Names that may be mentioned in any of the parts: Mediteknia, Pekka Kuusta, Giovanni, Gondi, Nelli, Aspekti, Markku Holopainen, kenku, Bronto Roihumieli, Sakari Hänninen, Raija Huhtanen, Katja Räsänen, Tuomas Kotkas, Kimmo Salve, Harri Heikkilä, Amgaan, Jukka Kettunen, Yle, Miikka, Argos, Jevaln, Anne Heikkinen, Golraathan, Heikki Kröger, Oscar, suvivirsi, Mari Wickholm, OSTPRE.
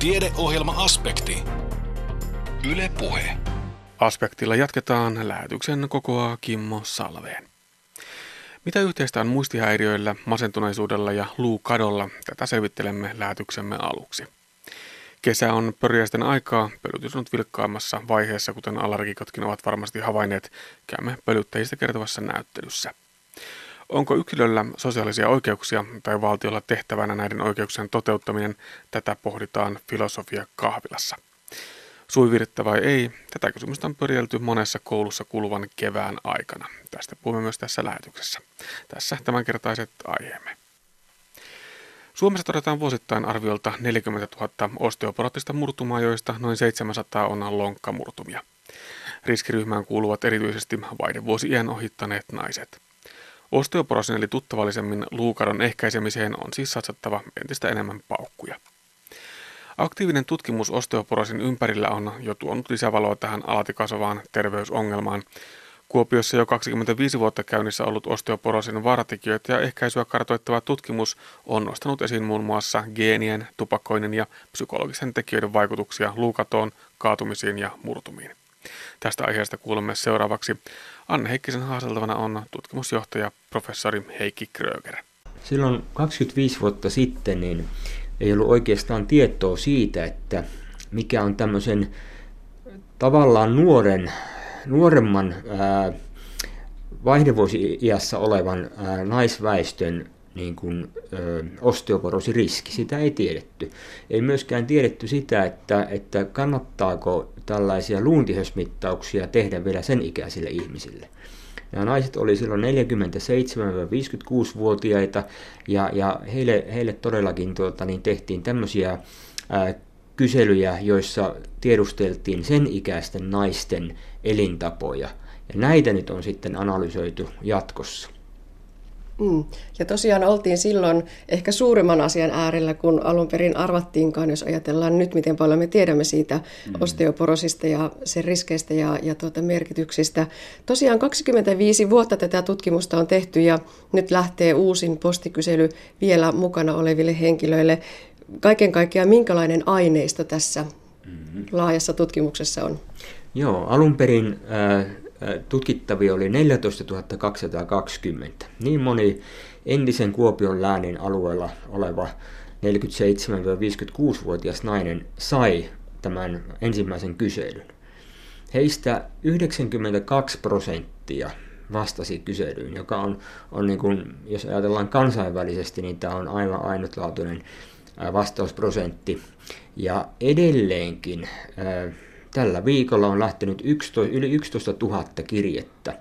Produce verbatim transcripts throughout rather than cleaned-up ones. Tiedeohjelma Aspekti. Yle Puhe. Aspektilla jatketaan. Lähetyksen kokoaa Kimmo Salveen. Mitä yhteistä on muistihäiriöillä, masentuneisuudella ja luukadolla? Tätä selvittelemme lähetyksemme aluksi. Kesä on pörjäisten aikaa. Pölytys on vilkkaammassa vaiheessa, kuten allergikotkin ovat varmasti havainneet. Käymme pölyttäjistä kertovassa näyttelyssä. Onko yksilöllä sosiaalisia oikeuksia tai valtiolla tehtävänä näiden oikeuksien toteuttaminen? Tätä pohditaan Filosofiakahvilassa. Suivirttä vai ei? Tätä kysymystä on pörjelty monessa koulussa kuluvan kevään aikana. Tästä puhumme myös tässä lähetyksessä. Tässä tämänkertaiset aiheemme. Suomessa todetaan vuosittain arviolta neljäkymmentätuhatta osteoporoottista murtumaa, joista noin seitsemänsataa on lonkkamurtumia. Riskiryhmään kuuluvat erityisesti vaidevuosi-iän ohittaneet naiset. Osteoporoosin eli tuttavallisemmin luukadon ehkäisemiseen on siis satsattava entistä enemmän paukkuja. Aktiivinen tutkimus osteoporoosin ympärillä on jo tuonut lisävaloa tähän alati kasvavaan terveysongelmaan. Kuopiossa jo kaksikymmentäviisi vuotta käynnissä ollut osteoporoosin vaaratekijöitä ja ehkäisyä kartoittava tutkimus on nostanut esiin muun muassa geenien, tupakoinnin ja psykologisten tekijöiden vaikutuksia luukatoon, kaatumisiin ja murtumiin. Tästä aiheesta kuulemme seuraavaksi. Anne Heikkisen haasteltavana on tutkimusjohtaja professori Heikki Kröger. Silloin kaksikymmentäviisi vuotta sitten niin ei ollut oikeastaan tietoa siitä, että mikä on tämmöisen tavallaan nuoren, nuoremman ää, vaihdevuosi-iässä olevan ää, naisväestön niin kuin, ö, osteoporoosiriski. Sitä ei tiedetty. Ei myöskään tiedetty sitä, että, että kannattaako tällaisia luuntihöysmittauksia tehdä vielä sen ikäisille ihmisille. Nämä naiset oli silloin neljäkymmentäseitsemän-viisikymmentäkuusi-vuotiaita ja, ja heille, heille todellakin tuota, niin tehtiin tämmöisiä ää, kyselyjä, joissa tiedusteltiin sen ikäisten naisten elintapoja. Ja näitä nyt on sitten analysoitu jatkossa. Mm. Ja tosiaan oltiin silloin ehkä suuremman asian äärellä, kun alun perin arvattiinkaan, jos ajatellaan nyt, miten paljon me tiedämme siitä osteoporosista ja sen riskeistä ja, ja tuota merkityksistä. Tosiaan kaksikymmentäviisi vuotta tätä tutkimusta on tehty ja nyt lähtee uusin postikysely vielä mukana oleville henkilöille. Kaiken kaikkiaan minkälainen aineisto tässä mm-hmm. laajassa tutkimuksessa on? Joo, alun perin Äh... tutkittavia oli neljätoistatuhatta kaksisataakaksikymmentä. Niin moni entisen Kuopion läänin alueella oleva neljäkymmentäseitsemän-viisikymmentäkuusi-vuotias nainen sai tämän ensimmäisen kyselyn. Heistä yhdeksänkymmentäkaksi prosenttia vastasi kyselyyn, joka on, on niin kuin, jos ajatellaan kansainvälisesti, niin tämä on aivan ainutlaatuinen vastausprosentti. Ja edelleenkin tällä viikolla on lähtenyt yksitoista, yli yksitoistatuhatta kirjettä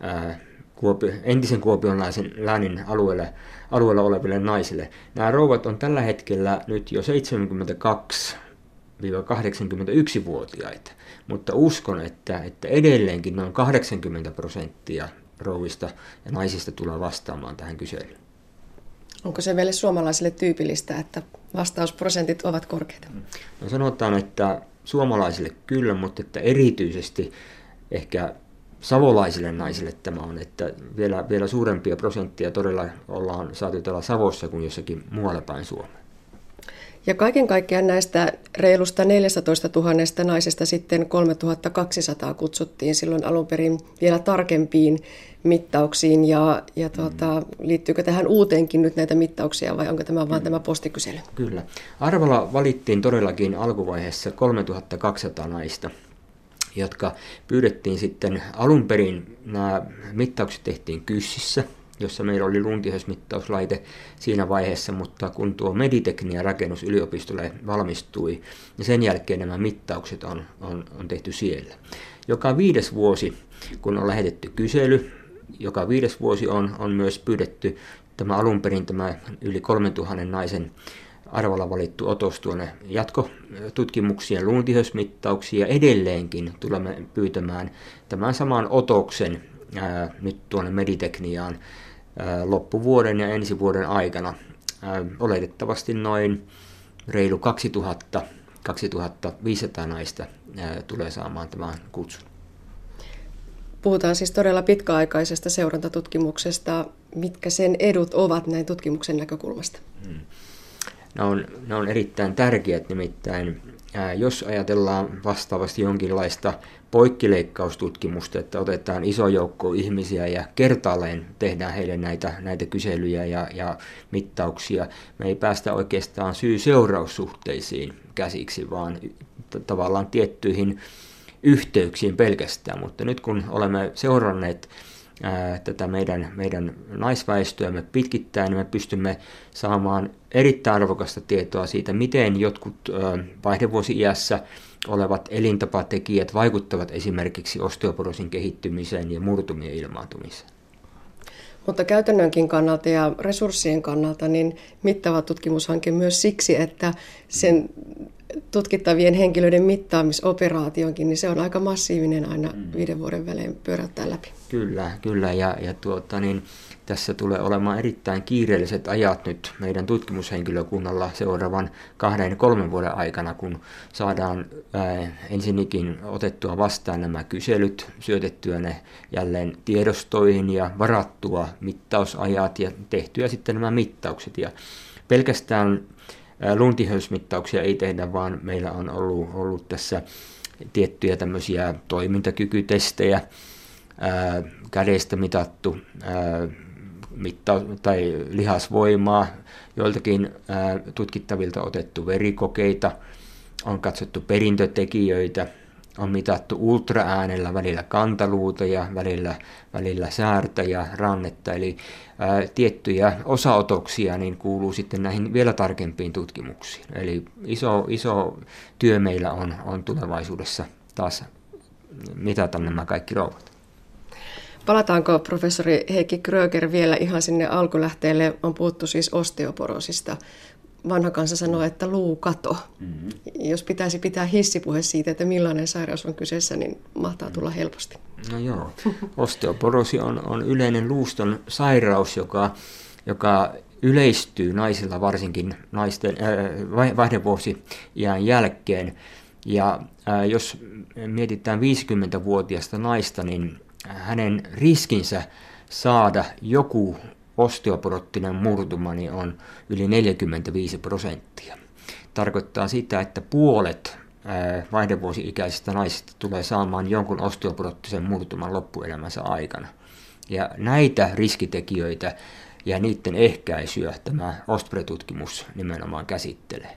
ää, Kuopio, entisen kuopionlaisen läänin alueelle, alueella oleville naisille. Nämä rouvat on tällä hetkellä nyt jo seitsemänkymmentäkaksi-kahdeksankymmentäyksi-vuotiaita, mutta uskon, että, että edelleenkin noin kahdeksankymmentä prosenttia rouvista ja naisista tulee vastaamaan tähän kyselyyn. Onko se meille suomalaisille tyypillistä, että vastausprosentit ovat korkeita? No sanotaan, että suomalaisille kyllä, mutta että erityisesti ehkä savolaisille naisille tämä on, että vielä, vielä suurempia prosenttia todella ollaan saatu täällä Savossa kuin jossakin muualla päin Suomea. Ja kaiken kaikkiaan näistä reilusta neljästätoistatuhannesta naisesta sitten kolmetuhattakaksisataa kutsuttiin silloin alun perin vielä tarkempiin mittauksiin. Ja, ja tuota, liittyykö tähän uuteenkin nyt näitä mittauksia vai onko tämä vain tämä postikysely? Kyllä. Arvalla valittiin todellakin alkuvaiheessa kolmetuhattakaksisataa naista, jotka pyydettiin sitten alun perin, nämä mittaukset tehtiin Kyssissä, jossa meillä oli luuntihöysmittauslaite siinä vaiheessa, mutta kun tuo Mediteknia-rakennus yliopistolle valmistui, niin sen jälkeen nämä mittaukset on, on, on tehty siellä. Joka viides vuosi, kun on lähetetty kysely, joka viides vuosi on, on myös pyydetty tämä alun perin tämä yli kolmetuhatta naisen arvalla valittu otos tuonne jatkotutkimuksien luuntihöysmittauksiin ja edelleenkin tulemme pyytämään tämän saman otoksen ää, nyt tuonne Meditekniaan loppuvuoden ja ensi vuoden aikana oletettavasti noin reilu kaksituhatta-kaksituhattaviisisataa naista tulee saamaan tämän kutsun. Puhutaan siis todella pitkäaikaisesta seurantatutkimuksesta. Mitkä sen edut ovat näin tutkimuksen näkökulmasta? Hmm. Nämä on, nämä on erittäin tärkeät, nimittäin ää, jos ajatellaan vastaavasti jonkinlaista poikkileikkaustutkimusta, että otetaan iso joukko ihmisiä ja kertaalleen tehdään heille näitä, näitä kyselyjä ja, ja mittauksia, me ei päästä oikeastaan syy-seuraussuhteisiin käsiksi, vaan t- tavallaan tiettyihin yhteyksiin pelkästään, mutta nyt kun olemme seuranneet ää, tätä meidän, meidän naisväestöämme pitkittäin, niin me pystymme saamaan erittäin arvokasta tietoa siitä, miten jotkut ää, vaihdevuosi-iässä olevat elintapatekijät vaikuttavat esimerkiksi osteoporoosin kehittymiseen ja murtumien ilmaantumiseen. Mutta käytännönkin kannalta ja resurssien kannalta niin mittava tutkimushanke myös siksi, että sen tutkittavien henkilöiden mittaamisoperaationkin, niin se on aika massiivinen aina viiden vuoden välein pyöräyttää läpi. Kyllä, kyllä. Ja, ja tuota, niin tässä tulee olemaan erittäin kiireelliset ajat nyt meidän tutkimushenkilökunnalla seuraavan kahden, kolmen vuoden aikana, kun saadaan ää, ensinnäkin otettua vastaan nämä kyselyt, syötettyä ne jälleen tiedostoihin ja varattua mittausajat ja tehtyä sitten nämä mittaukset. Ja pelkästään luntihöysmittauksia ei tehdä, vaan meillä on ollut, ollut tässä tiettyjä tämmöisiä toimintakykytestejä, ää, kädestä mitattu ää, mitta- tai lihasvoimaa, joiltakin ää, tutkittavilta otettu verikokeita, on katsottu perintötekijöitä, on mitattu ultraäänellä välillä kantaluuta ja välillä, välillä säärtä ja rannetta, eli ää, tiettyjä osaotoksia niin kuuluu sitten näihin vielä tarkempiin tutkimuksiin. Eli iso, iso työ meillä on, on tulevaisuudessa taas mitata nämä kaikki rouvat. Palataanko professori Heikki Kröger vielä ihan sinne alkulähteelle, on puhuttu siis osteoporoosista. Vanha kansa sanoo, että luukato. Mm-hmm. Jos pitäisi pitää hissipuhe siitä, että millainen sairaus on kyseessä, niin mahtaa tulla helposti. No joo. Osteoporoosi on, on yleinen luuston sairaus, joka, joka yleistyy naisilla varsinkin naisten äh, vaihdevuosi-iän jälkeen. Ja äh, jos mietitään viisikymmentävuotiaista naista, niin hänen riskinsä saada joku osteoporoottinen murtuma niin on yli neljäkymmentäviisi prosenttia. Tarkoittaa sitä, että puolet vaihdevuosi-ikäisistä naisista tulee saamaan jonkun osteoporoottisen murtuman loppuelämänsä aikana. Ja näitä riskitekijöitä ja niiden ehkäisyä tämä OSTPRE-tutkimus nimenomaan käsittelee.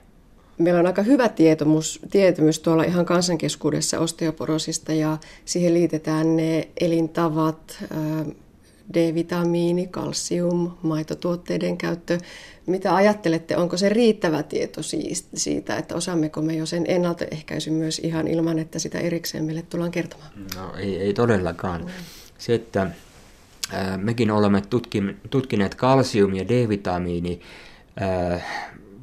Meillä on aika hyvä tietämys, tietämys tuolla ihan kansankeskuudessa osteoporoosista ja siihen liitetään ne elintavat, D-vitamiini, kalsium, maitotuotteiden käyttö. Mitä ajattelette, onko se riittävä tieto siitä, että osaammeko me jo sen ennaltaehkäisy myös ihan ilman, että sitä erikseen meille tullaan kertomaan? No ei, ei todellakaan. Se, että äh, mekin olemme tutkin, tutkineet kalsium- ja D-vitamiini äh,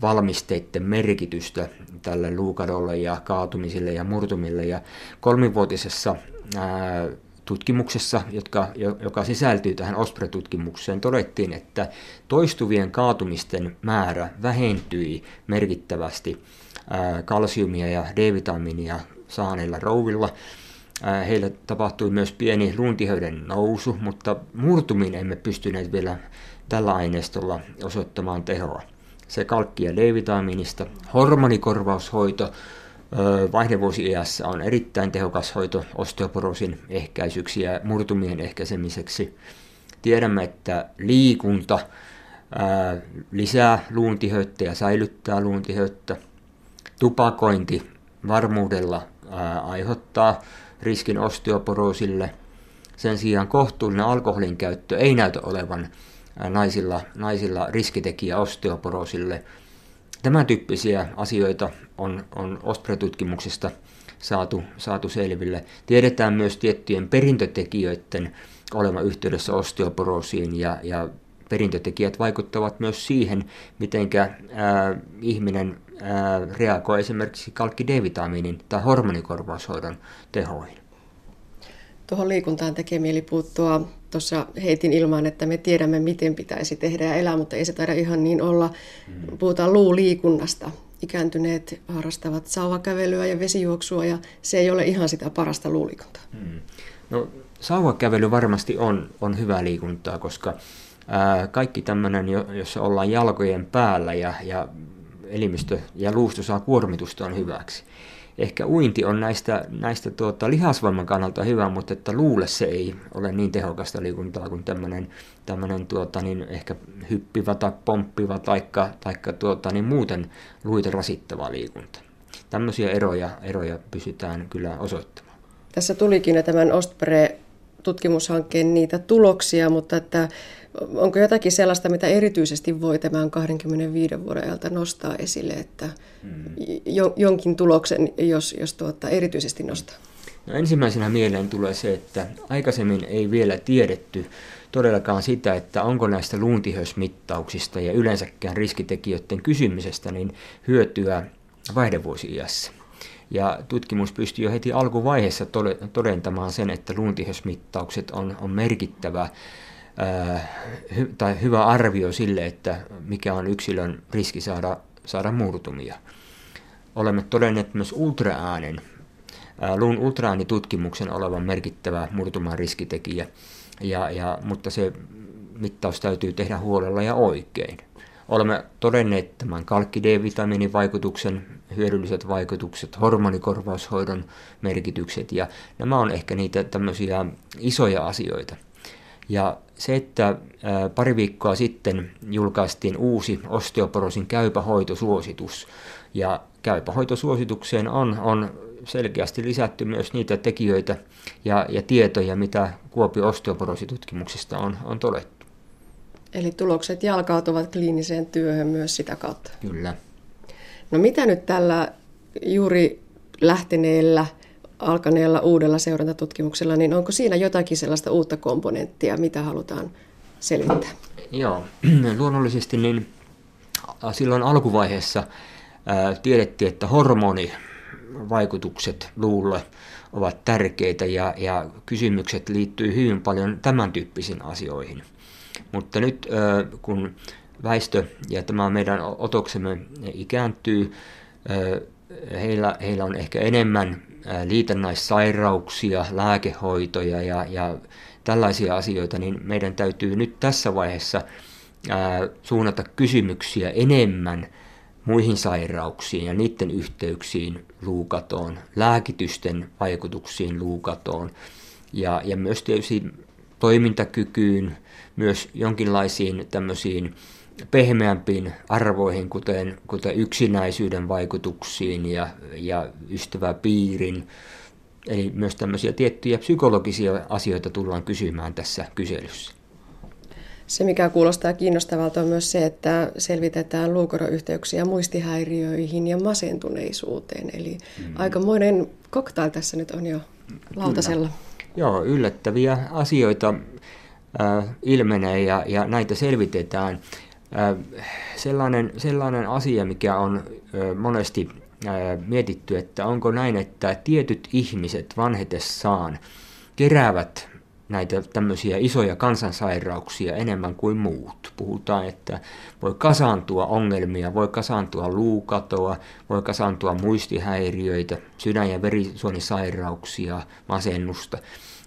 valmisteiden merkitystä tälle luukadolle ja kaatumisille ja murtumille. Ja kolmivuotisessa ää, tutkimuksessa, jotka, joka sisältyy tähän OSTPRE-tutkimukseen, todettiin, että toistuvien kaatumisten määrä vähentyi merkittävästi ää, kalsiumia ja D-vitamiinia saaneilla rouvilla. Ää, heillä tapahtui myös pieni luuntihöyden nousu, mutta murtumiin emme pystyneet vielä tällä aineistolla osoittamaan tehoa. Se kalkki- ja D-vitamiinista. Hormonikorvaushoito vaihdevuosi-iässä on erittäin tehokas hoito osteoporoosin ehkäisyksi ja murtumien ehkäisemiseksi. Tiedämme, että liikunta lisää luuntihöyttä ja säilyttää luuntihöyttä. Tupakointi varmuudella aiheuttaa riskin osteoporoosille. Sen sijaan kohtuullinen alkoholin käyttö ei näytä olevan Naisilla, naisilla riskitekijä osteoporoosille. Tämän tyyppisiä asioita on, on OSTPRE-tutkimuksesta saatu, saatu selville. Tiedetään myös tiettyjen perintötekijöiden olevan yhteydessä osteoporoosiin, ja, ja perintötekijät vaikuttavat myös siihen, miten ihminen ää, reagoi esimerkiksi kalkki-D-vitamiinin tai hormonikorvaushoidon tehoihin. Tuohon liikuntaan tekee mieli puuttua. Tuossa heitin ilmaan, että me tiedämme, miten pitäisi tehdä ja elää, mutta ei se taida ihan niin olla. Puhutaan luuliikunnasta. Ikääntyneet harrastavat sauvakävelyä ja vesijuoksua, ja se ei ole ihan sitä parasta luuliikuntaa. Hmm. No, sauvakävely varmasti on, on hyvää liikuntaa, koska ää, kaikki tämmöinen, jossa ollaan jalkojen päällä ja, ja elimistö ja luusto saa kuormitustaan hyväksi. Ehkä uinti on näistä, näistä tuota, lihasvamman kannalta hyvä, mutta että luulle se ei ole niin tehokasta liikuntaa kuin tämmöinen tuota, niin ehkä hyppivä tai pomppiva tai tuota, niin muuten luita rasittava liikunta. Tämmöisiä eroja, eroja pysytään kyllä osoittamaan. Tässä tulikin tämän OSTPRE-tutkimushankkeen niitä tuloksia, mutta että onko jotakin sellaista, mitä erityisesti voi tämän kaksikymmentäviisi vuoden ajalta nostaa esille, että jo, jonkin tuloksen, jos, jos tuota, erityisesti nostaa? No ensimmäisenä mieleen tulee se, että aikaisemmin ei vielä tiedetty todellakaan sitä, että onko näistä luuntihöysmittauksista ja yleensäkään riskitekijöiden kysymisestä niin hyötyä vaihdevuosi-iässä. Ja tutkimus pystyi jo heti alkuvaiheessa todentamaan sen, että luuntihöysmittaukset on, on merkittävä Hy- tai hyvä arvio sille, että mikä on yksilön riski saada, saada murtumia. Olemme todenneet myös ultraäänen, ää, luun ultraäänitutkimuksen olevan merkittävä murtuman riskitekijä, ja, ja, mutta se mittaus täytyy tehdä huolella ja oikein. Olemme todenneet tämän kalkki-D-vitamiinin vaikutuksen, hyödylliset vaikutukset, hormonikorvaushoidon merkitykset, ja nämä on ehkä niitä tämmöisiä isoja asioita. Ja se, että pari viikkoa sitten julkaistiin uusi osteoporosin käypähoitosuositus, ja käypähoitosuositukseen on, on selkeästi lisätty myös niitä tekijöitä ja, ja tietoja, mitä Kuopion osteoporositutkimuksesta on, on todettu. Eli tulokset jalkautuvat kliiniseen työhön myös sitä kautta? Kyllä. No mitä nyt tällä juuri lähteneellä alkaneella uudella seurantatutkimuksella, niin onko siinä jotakin sellaista uutta komponenttia, mitä halutaan selvittää? Joo, luonnollisesti niin silloin alkuvaiheessa ää, tiedettiin, että hormonivaikutukset luulle ovat tärkeitä ja, ja kysymykset liittyy hyvin paljon tämän tyyppisiin asioihin. Mutta nyt ää, kun väestö ja tämä meidän otoksemme ikääntyy, ää, heillä, heillä on ehkä enemmän liitännäissairauksia, lääkehoitoja ja, ja tällaisia asioita, niin meidän täytyy nyt tässä vaiheessa ää, suunnata kysymyksiä enemmän muihin sairauksiin ja niiden yhteyksiin luukatoon, lääkitysten vaikutuksiin luukatoon ja, ja myös tietysti toimintakykyyn, myös jonkinlaisiin tämmöisiin pehmeämpiin arvoihin, kuten, kuten yksinäisyyden vaikutuksiin ja, ja ystäväpiirin. Eli myös tämmöisiä tiettyjä psykologisia asioita tullaan kysymään tässä kyselyssä. Se, mikä kuulostaa kiinnostavalta, on myös se, että selvitetään luukoroyhteyksiä muistihäiriöihin ja masentuneisuuteen. Eli mm. aikamoinen cocktail tässä nyt on jo lautasella. Kyllä. Joo, yllättäviä asioita äh, ilmenee ja, ja näitä selvitetään. Sellainen, sellainen asia, mikä on monesti mietitty, että onko näin, että tietyt ihmiset vanhetessaan keräävät näitä tämmöisiä isoja kansansairauksia enemmän kuin muut. Puhutaan, että voi kasaantua ongelmia, voi kasaantua luukatoa, voi kasaantua muistihäiriöitä, sydän- ja verisuonisairauksia, masennusta.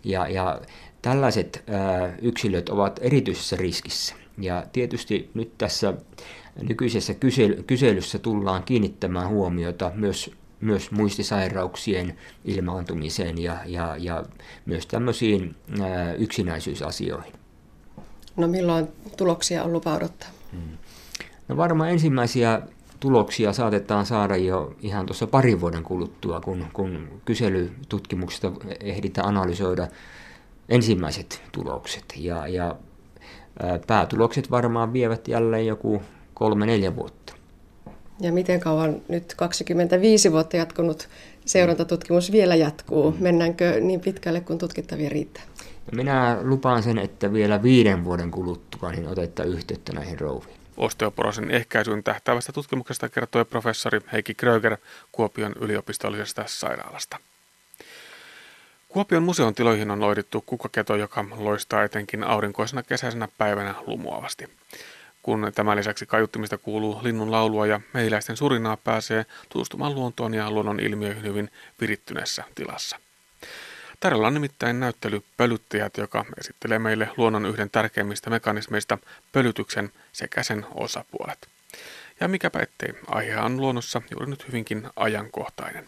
Ja, ja tällaiset yksilöt ovat erityisessä riskissä. Ja tietysti nyt tässä nykyisessä kyselyssä tullaan kiinnittämään huomiota myös, myös muistisairauksien ilmaantumiseen ja, ja, ja myös tämmöisiin ää, yksinäisyysasioihin. No milloin tuloksia on lupa odottaa? Hmm. No varmaan ensimmäisiä tuloksia saatetaan saada jo ihan tuossa parin vuoden kuluttua, kun, kun kyselytutkimuksesta ehditään analysoida ensimmäiset tulokset ja, ja päätulokset varmaan vievät jälleen joku kolme neljä vuotta. Ja miten kauan nyt kaksikymmentäviisi vuotta jatkunut seurantatutkimus vielä jatkuu? Mennäänkö niin pitkälle, kun tutkittavia riittää? Minä lupaan sen, että vielä viiden vuoden kuluttua niin otetaan yhteyttä näihin rouviin. Osteoporosin ehkäisyyn tähtäävästä tutkimuksesta kertoi professori Heikki Kröger Kuopion yliopistollisesta sairaalasta. Kuopion museon tiloihin on loidittu kukkaketo, joka loistaa etenkin aurinkoisena kesäisenä päivänä lumuavasti. Kun tämän lisäksi kaiuttimista kuuluu linnun laulua ja mehiläisten surinaa, pääsee tutustumaan luontoon ja luonnon ilmiöihin hyvin virittyneessä tilassa. Tarjolla on nimittäin näyttely Pölyttäjät, joka esittelee meille luonnon yhden tärkeimmistä mekanismeista, pölytyksen sekä sen osapuolet. Ja mikäpä ettei, aihe on luonnossa juuri nyt hyvinkin ajankohtainen.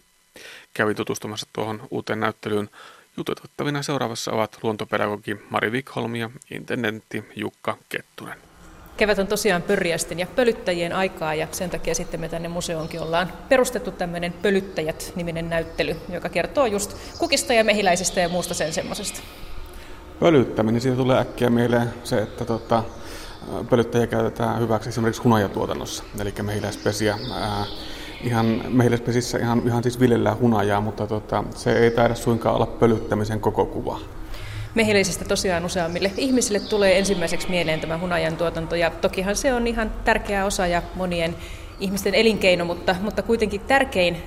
Kävin tutustumassa tuohon uuteen näyttelyyn. Jututettavina seuraavassa ovat luontopedagogi Mari Wickholm ja intendentti Jukka Kettunen. Kevät on tosiaan pörjäisten ja pölyttäjien aikaa, ja sen takia sitten me tänne museoonkin ollaan perustettu tämmöinen Pölyttäjät-niminen näyttely, joka kertoo just kukista ja mehiläisistä ja muusta sen semmoisesta. Pölyttäminen, siitä tulee äkkiä mieleen se, että tota, pölyttäjiä käytetään hyväksi esimerkiksi hunajatuotannossa, eli mehiläispesiä. Ää, ihan mehiläispesissä ihan, ihan siis viljellään hunajaa, mutta tota, se ei taida suinkaan olla pölyttämisen koko kuva. Mehiläisistä tosiaan useammille ihmisille tulee ensimmäiseksi mieleen tämä hunajan tuotanto, ja tokihan se on ihan tärkeä osa ja monien ihmisten elinkeino, mutta, mutta kuitenkin tärkein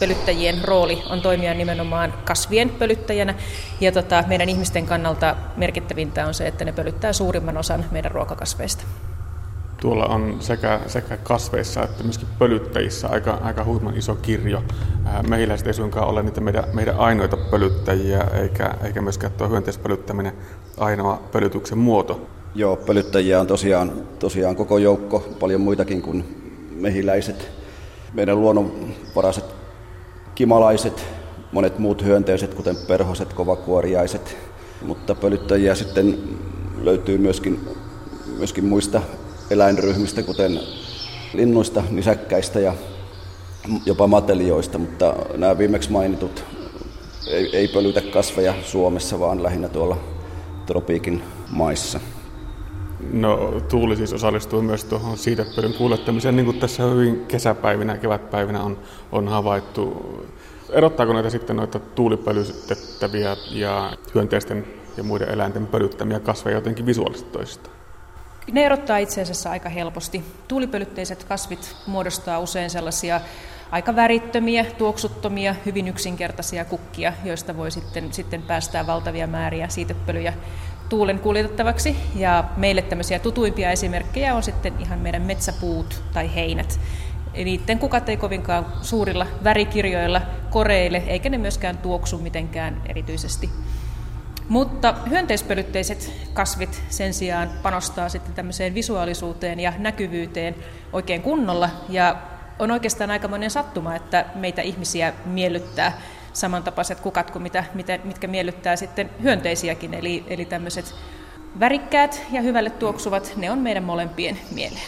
pölyttäjien rooli on toimia nimenomaan kasvien pölyttäjänä, ja tota, meidän ihmisten kannalta merkittävintä on se, että ne pölyttää suurimman osan meidän ruokakasveista. Tuolla on sekä, sekä kasveissa että myöskin pölyttäjissä aika, aika huiman iso kirjo. Mehiläiset ei suinkaan ole niitä meidän, meidän ainoita pölyttäjiä, eikä, eikä myöskään tuo hyönteispölyttäminen ainoa pölytyksen muoto. Joo, pölyttäjiä on tosiaan, tosiaan koko joukko, paljon muitakin kuin mehiläiset. Meidän luonnonvaraiset kimalaiset, monet muut hyönteiset, kuten perhoset, kovakuoriaiset. Mutta pölyttäjiä sitten löytyy myöskin, myöskin muista eläinryhmistä, kuten linnuista, nisäkkäistä ja jopa matelioista, mutta nämä viimeksi mainitut ei, ei pölytä kasveja Suomessa, vaan lähinnä tuolla tropiikin maissa. No, Tuuli siis osallistuu myös tuohon siitepölyn kuljettamiseen, niin kuin tässä hyvin kesäpäivinä ja kevätpäivinä on, on havaittu. Erottaako näitä sitten noita tuulipölytettäviä ja hyönteisten ja muiden eläinten pölyttämiä kasveja jotenkin visuaalisesti toisistaan? Ne erottaa itse asiassa aika helposti. Tuulipölytteiset kasvit muodostaa usein sellaisia aika värittömiä, tuoksuttomia, hyvin yksinkertaisia kukkia, joista voi sitten, sitten päästää valtavia määriä siitepölyjä tuulen kuljetettavaksi. Ja meille tämmöisiä tutuimpia esimerkkejä on sitten ihan meidän metsäpuut tai heinät. Niiden kukat ei kovinkaan suurilla värikirjoilla koreile, eikä ne myöskään tuoksu mitenkään erityisesti. Mutta hyönteispölytteiset kasvit sen sijaan panostaa sitten tämmöiseen visuaalisuuteen ja näkyvyyteen oikein kunnolla. Ja on oikeastaan aikamoinen sattuma, että meitä ihmisiä miellyttää samantapaiset kukat kuin mitä, mitä, mitkä miellyttää sitten hyönteisiäkin. Eli, eli tämmöiset värikkäät ja hyvälle tuoksuvat, ne on meidän molempien mieleen.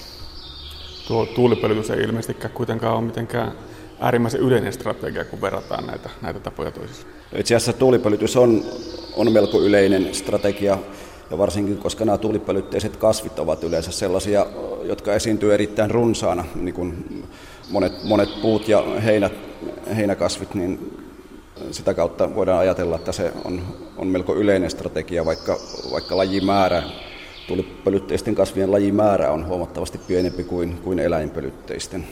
Tuo tuulipölytys ei ilmeisestikään kuitenkaan ole mitenkään äärimmäisen yleinen strategia, kun verrataan näitä, näitä tapoja toisissa. Itse asiassa tuulipölytys on, on melko yleinen strategia, ja varsinkin koska nämä tuulipölytteiset kasvit ovat yleensä sellaisia, jotka esiintyy erittäin runsaana, niin kuin monet, monet puut ja heinät, heinäkasvit, niin sitä kautta voidaan ajatella, että se on, on melko yleinen strategia, vaikka, vaikka lajimäärä, tuulipölytteisten kasvien lajimäärä on huomattavasti pienempi kuin, kuin eläinpölytteisten.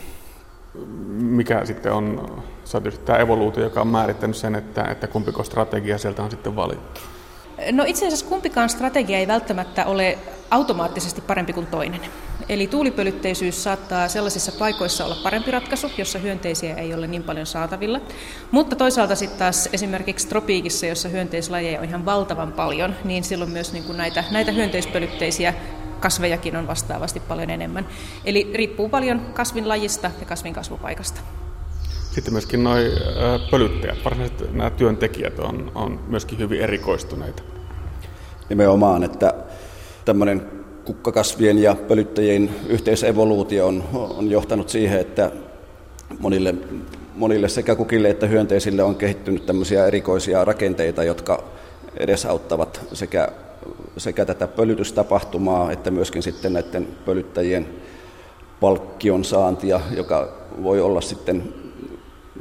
Mikä sitten on, se on tietysti tämä evoluutio, joka on määrittänyt sen, että, että kumpiko strategia sieltä on sitten valittu? No itse asiassa kumpikaan strategia ei välttämättä ole automaattisesti parempi kuin toinen. Eli tuulipölytteisyys saattaa sellaisissa paikoissa olla parempi ratkaisu, jossa hyönteisiä ei ole niin paljon saatavilla. Mutta toisaalta sitten taas esimerkiksi tropiikissa, jossa hyönteislajeja on ihan valtavan paljon, niin silloin myös niin kuin näitä, näitä hyönteispölytteisiä kasvejakin on vastaavasti paljon enemmän. Eli riippuu paljon kasvin lajista ja kasvin kasvupaikasta. Sitten myöskin nuo pölyttäjät, varsinkin nämä työntekijät, on, on myöskin hyvin erikoistuneita. Nimenomaan, että tämmöinen kukkakasvien ja pölyttäjien yhteisevoluutio on, on johtanut siihen, että monille, monille sekä kukille että hyönteisille on kehittynyt tämmöisiä erikoisia rakenteita, jotka edesauttavat sekä sekä tätä pölytystapahtumaa, että myöskin sitten näiden pölyttäjien palkkion saantia, joka voi olla sitten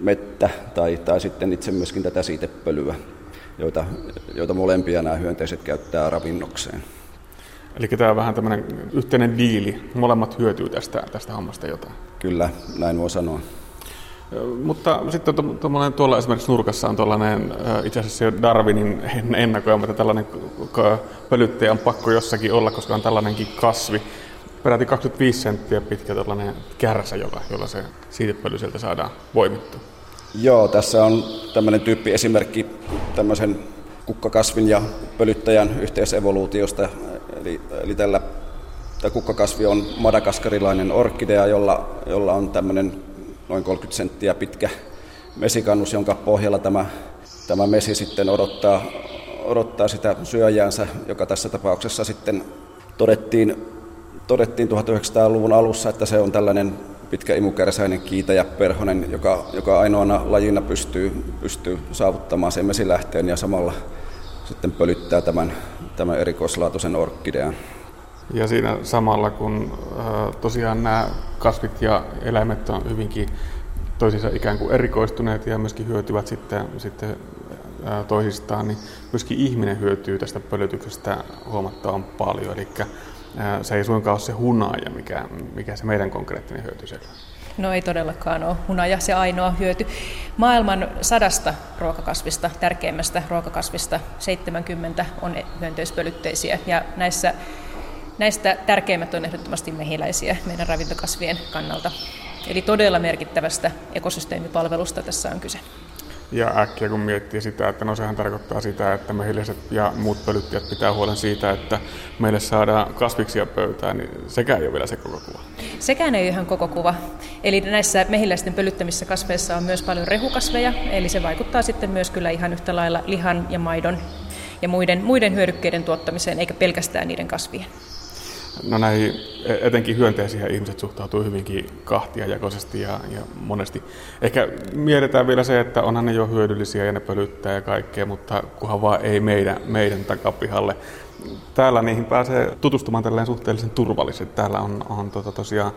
mettä tai, tai sitten itse myöskin tätä siitepölyä, joita, joita molempia nämä hyönteiset käyttää ravinnokseen. Eli tämä on vähän tämmöinen yhteinen diili, molemmat hyötyy tästä, tästä hommasta jotain. Kyllä, näin voi sanoa. Mutta sitten to, to, to, tuolla esimerkiksi nurkassa on tuollainen, itse asiassa jo Darwinin ennakoima, että tällainen pölyttäjä on pakko jossakin olla, koska on tällainenkin kasvi. Peräti kaksikymmentäviisi senttiä pitkä tällainen kärsä, jolla, jolla se siitepöly sieltä saadaan voimittua. Joo, tässä on tämmöinen tyyppi esimerkki tämmöisen kukkakasvin ja pölyttäjän yhteisevoluutiosta. Eli, eli tällä Tämä kukkakasvi on madagaskarilainen orkidea, jolla, jolla on tämmöinen noin kolmekymmentä senttiä pitkä mesikannus, jonka pohjalla tämä, tämä mesi sitten odottaa, odottaa sitä syöjäänsä, joka tässä tapauksessa sitten todettiin, todettiin tuhatyhdeksänsataaluvun alussa, että se on tällainen pitkä imukärsäinen kiitäjäperhonen, joka, joka ainoana lajina pystyy, pystyy saavuttamaan sen mesilähteen ja samalla sitten pölyttää tämän, tämän erikoislaatuisen orkkidean. Ja siinä samalla, kun äh, tosiaan nämä kasvit ja eläimet on hyvinkin toisiinsa ikään kuin erikoistuneet ja myöskin hyötyvät sitten, sitten äh, toisistaan, niin myöskin ihminen hyötyy tästä pölytyksestä huomattavan paljon. Eli äh, se ei suinkaan ole se hunaja, mikä, mikä se meidän konkreettinen hyöty siellä. No ei todellakaan ole hunaja se ainoa hyöty. Maailman sadasta ruokakasvista, tärkeimmästä ruokakasvista, seitsemänkymmentä on hyönteispölytteisiä ja näissä Näistä tärkeimmät on ehdottomasti mehiläisiä meidän ravintokasvien kannalta. Eli todella merkittävästä ekosysteemipalvelusta tässä on kyse. Ja äkkiä kun miettii sitä, että no sehän tarkoittaa sitä, että mehiläiset ja muut pölyttäjät pitää huolen siitä, että meille saadaan kasviksia pöytään, niin sekään ei ole vielä se koko kuva. Sekään ei ole ihan koko kuva. Eli näissä mehiläisten pölyttämissä kasveissa on myös paljon rehukasveja, eli se vaikuttaa sitten myös kyllä ihan yhtä lailla lihan ja maidon ja muiden, muiden hyödykkeiden tuottamiseen, eikä pelkästään niiden kasvien. No näihin etenkin hyönteisiä ihmiset suhtautuu hyvinkin kahtiajakoisesti ja, ja monesti. Ehkä mietitään vielä se, että onhan ne jo hyödyllisiä ja ne pölyttää ja kaikkea, mutta kunhan vaan ei meidän, meidän takapihalle. Täällä niihin pääsee tutustumaan tälleen suhteellisen turvallisesti. Täällä on, on tota tosiaan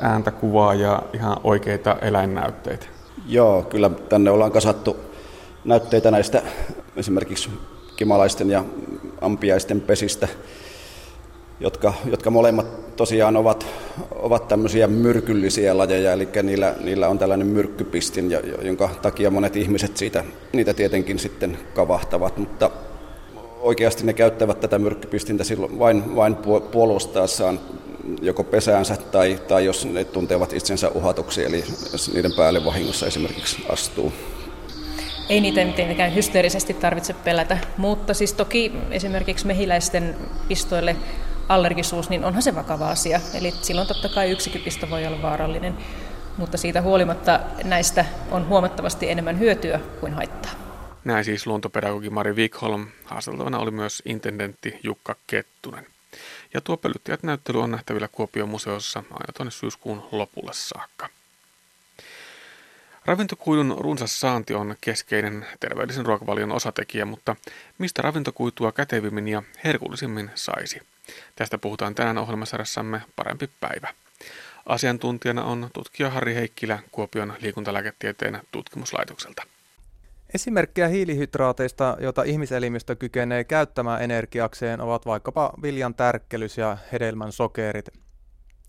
ääntä, kuvaa ja ihan oikeita eläinnäytteitä. Joo, kyllä tänne ollaan kasattu näytteitä näistä esimerkiksi kimalaisten ja ampiaisten pesistä. Jotka, jotka molemmat tosiaan ovat, ovat tämmöisiä myrkyllisiä lajeja, eli niillä, niillä on tällainen myrkkypistin, jonka takia monet ihmiset siitä, niitä tietenkin sitten kavahtavat, mutta oikeasti ne käyttävät tätä myrkkypistintä silloin vain, vain puolustaessaan joko pesäänsä tai, tai jos ne tuntevat itsensä uhatuksi, eli jos niiden päälle vahingossa esimerkiksi astuu. Ei niitä mitenkään hysteerisesti tarvitse pelätä, mutta siis toki esimerkiksi mehiläisten pistoille allergisuus, niin onhan se vakava asia. Eli silloin totta kai yksikin pisto voi olla vaarallinen, mutta siitä huolimatta näistä on huomattavasti enemmän hyötyä kuin haittaa. Näin siis luontopedagogi Mari Wickholm. Haasteltavana oli myös intendentti Jukka Kettunen. Ja tuo Pölyttäjät-näyttely on nähtävillä Kuopion museossa aina tuonne syyskuun lopulle saakka. Ravintokuidun runsas saanti on keskeinen terveellisen ruokavalion osatekijä, mutta mistä ravintokuitua kätevimmin ja herkullisimmin saisi? Tästä puhutaan tänään ohjelmasarjassamme Parempi päivä. Asiantuntijana on tutkija Harri Heikkilä Kuopion liikuntalääketieteen tutkimuslaitokselta. Esimerkkejä hiilihydraateista, joita ihmiselimistö kykenee käyttämään energiakseen, ovat vaikkapa viljan tärkkelys ja hedelmän sokerit.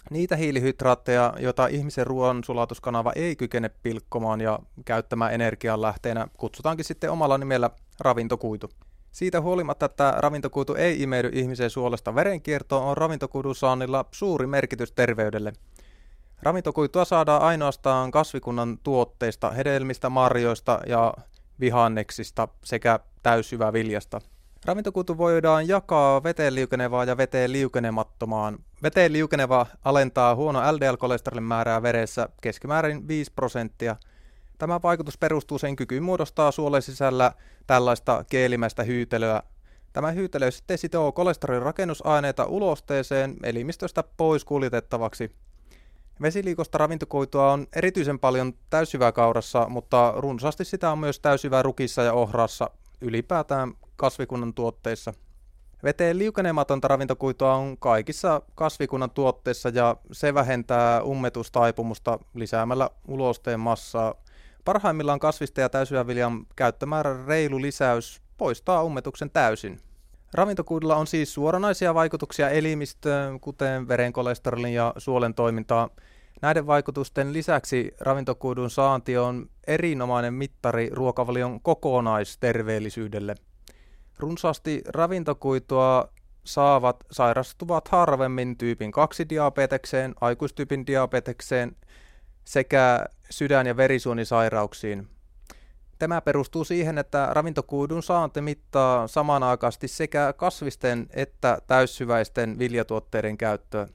Niitä hiilihydraatteja, joita ihmisen ruoansulatuskanava ei kykene pilkkomaan ja käyttämään energianlähteenä, kutsutaankin sitten omalla nimellä ravintokuitu. Siitä huolimatta, että ravintokuitu ei imeydy ihmisen suolesta verenkiertoon, on ravintokuidun saannilla suuri merkitys terveydelle. Ravintokuitua saadaan ainoastaan kasvikunnan tuotteista, hedelmistä, marjoista ja vihanneksista sekä täysjyväviljasta. Ravintokuitu voidaan jakaa veteen liukenevaan ja veteen liukenemattomaan. Veteen liukeneva alentaa huono L D L-kolesterolin määrää veressä keskimäärin viisi prosenttia. Tämä vaikutus perustuu sen kykyyn muodostaa suolen sisällä tällaista geelimäistä hyytelöä. Tämä hyytelö sitten sitoo kolesterolin rakennusaineita ulosteeseen elimistöstä pois kuljetettavaksi. Vesiliikosta ravintokuitua on erityisen paljon täysjyväkaurassa, mutta runsaasti sitä on myös täysjyvärukissa ja ohrassa, ylipäätään kasvikunnan tuotteissa. Veteen liukenematonta ravintokuitua on kaikissa kasvikunnan tuotteissa ja se vähentää ummetustaipumusta lisäämällä ulosteen massaa. Parhaimmillaan kasvista ja täysjyväviljan käyttömäärän reilu lisäys poistaa ummetuksen täysin. Ravintokuidulla on siis suoranaisia vaikutuksia elimistöön, kuten verenkolesterolin ja suolen toimintaan. Näiden vaikutusten lisäksi ravintokuidun saanti on erinomainen mittari ruokavalion kokonaisterveellisyydelle. Runsaasti ravintokuitua saavat sairastuvat harvemmin tyypin kaksi diabetekseen, aikuistyypin diabetekseen sekä sydän- ja verisuonisairauksiin. Tämä perustuu siihen, että ravintokuidun saanti mittaa samanaikaisesti sekä kasvisten että täyssyväisten viljatuotteiden käyttöä.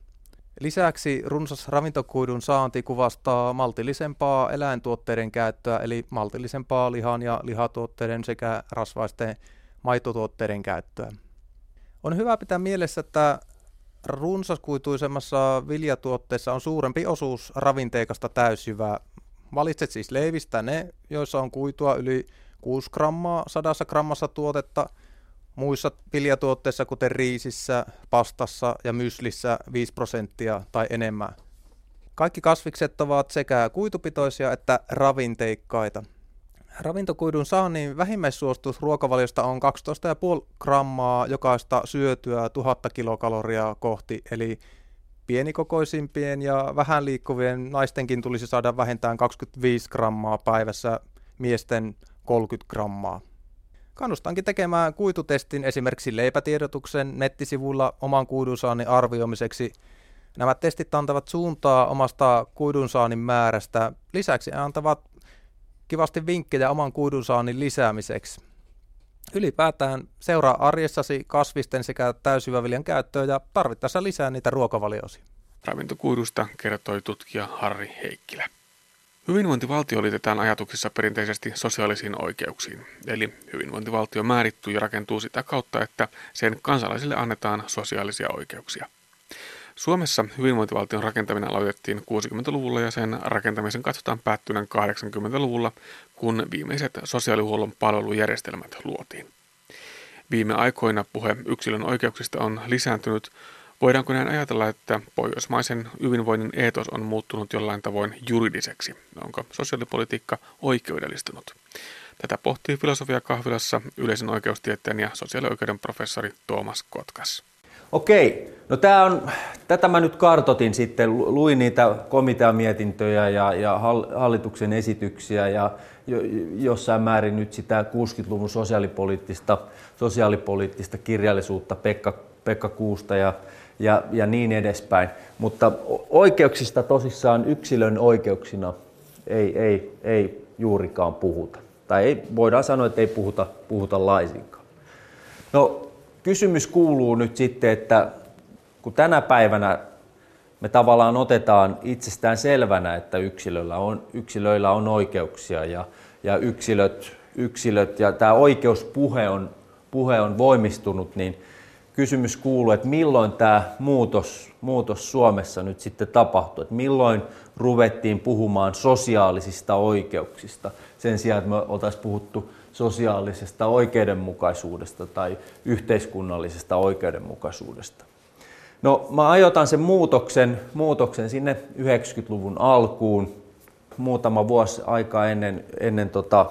Lisäksi runsas ravintokuidun saanti kuvastaa maltillisempaa eläintuotteiden käyttöä, eli maltillisempaa lihan ja lihatuotteiden sekä rasvaisten maitotuotteiden käyttöä. On hyvä pitää mielessä, että runsaskuituisemmassa viljatuotteessa on suurempi osuus ravinteikasta täysjyvää. Valitset siis leivistä ne, joissa on kuitua yli kuusi grammaa sadassa grammassa tuotetta. Muissa viljatuotteissa, kuten riisissä, pastassa ja myslissä, viisi prosenttia tai enemmän. Kaikki kasvikset ovat sekä kuitupitoisia että ravinteikkaita. Ravintokuidun saannin vähimmäissuositus ruokavaliosta on kaksitoista pilkku viisi grammaa jokaista syötyä tuhat kilokaloriaa kohti, eli pienikokoisimpien ja vähän liikkuvien naistenkin tulisi saada vähintään kaksikymmentäviisi grammaa päivässä, miesten kolmekymmentä grammaa. Kannustankin tekemään kuitutestin esimerkiksi leipätiedotuksen nettisivuilla oman kuidunsaannin arvioimiseksi. Nämä testit antavat suuntaa omasta kuidunsaannin määrästä. Lisäksi ne antavat kivasti vinkkejä oman kuidunsaannin lisäämiseksi. Ylipäätään seuraa arjessasi kasvisten sekä täysjyväviljan käyttöä ja tarvittaessa lisää niitä ruokavaliosi. Ravintokuidusta kertoi tutkija Harri Heikkilä. Hyvinvointivaltio liitetään ajatuksissa perinteisesti sosiaalisiin oikeuksiin, eli hyvinvointivaltio määrittyy ja rakentuu sitä kautta, että sen kansalaisille annetaan sosiaalisia oikeuksia. Suomessa hyvinvointivaltion rakentaminen aloitettiin kuusikymmentäluvulla ja sen rakentamisen katsotaan päättyneen kahdeksankymmentäluvulla, kun viimeiset sosiaalihuollon palvelujärjestelmät luotiin. Viime aikoina puhe yksilön oikeuksista on lisääntynyt. Voidaanko näin ajatella, että pohjoismaisen hyvinvoinnin eetos on muuttunut jollain tavoin juridiseksi? Onko sosiaalipolitiikka oikeudellistunut? Tätä pohtii Filosofiakahvilassa yleisen oikeustieteen ja sosiaalioikeuden professori Tuomas Kotkas. Okei, no tää on, tätä mä nyt kartoitin sitten, luin niitä komiteamietintöjä ja, ja hallituksen esityksiä ja jossain määrin nyt sitä kuudenkymmenen luvun sosiaalipoliittista, sosiaalipoliittista kirjallisuutta Pekka, Pekka Kuusta ja Ja, ja niin edespäin, mutta oikeuksista tosissaan yksilön oikeuksina ei, ei, ei juurikaan puhuta. Tai ei, voidaan sanoa, että ei puhuta, puhuta laisinkaan. No, kysymys kuuluu nyt sitten, että kun tänä päivänä me tavallaan otetaan itsestään selvänä, että yksilöillä on, yksilöillä on oikeuksia ja, ja yksilöt, yksilöt ja tämä oikeuspuhe on, puhe on voimistunut, niin kysymys kuuluu, että milloin tämä muutos, muutos Suomessa nyt sitten tapahtui, että milloin ruvettiin puhumaan sosiaalisista oikeuksista sen sijaan, että me oltaisiin puhuttu sosiaalisesta oikeudenmukaisuudesta tai yhteiskunnallisesta oikeudenmukaisuudesta. No, mä ajoitan sen muutoksen, muutoksen sinne yhdeksänkymmentäluvun alkuun, muutama vuosi aikaa ennen, ennen tota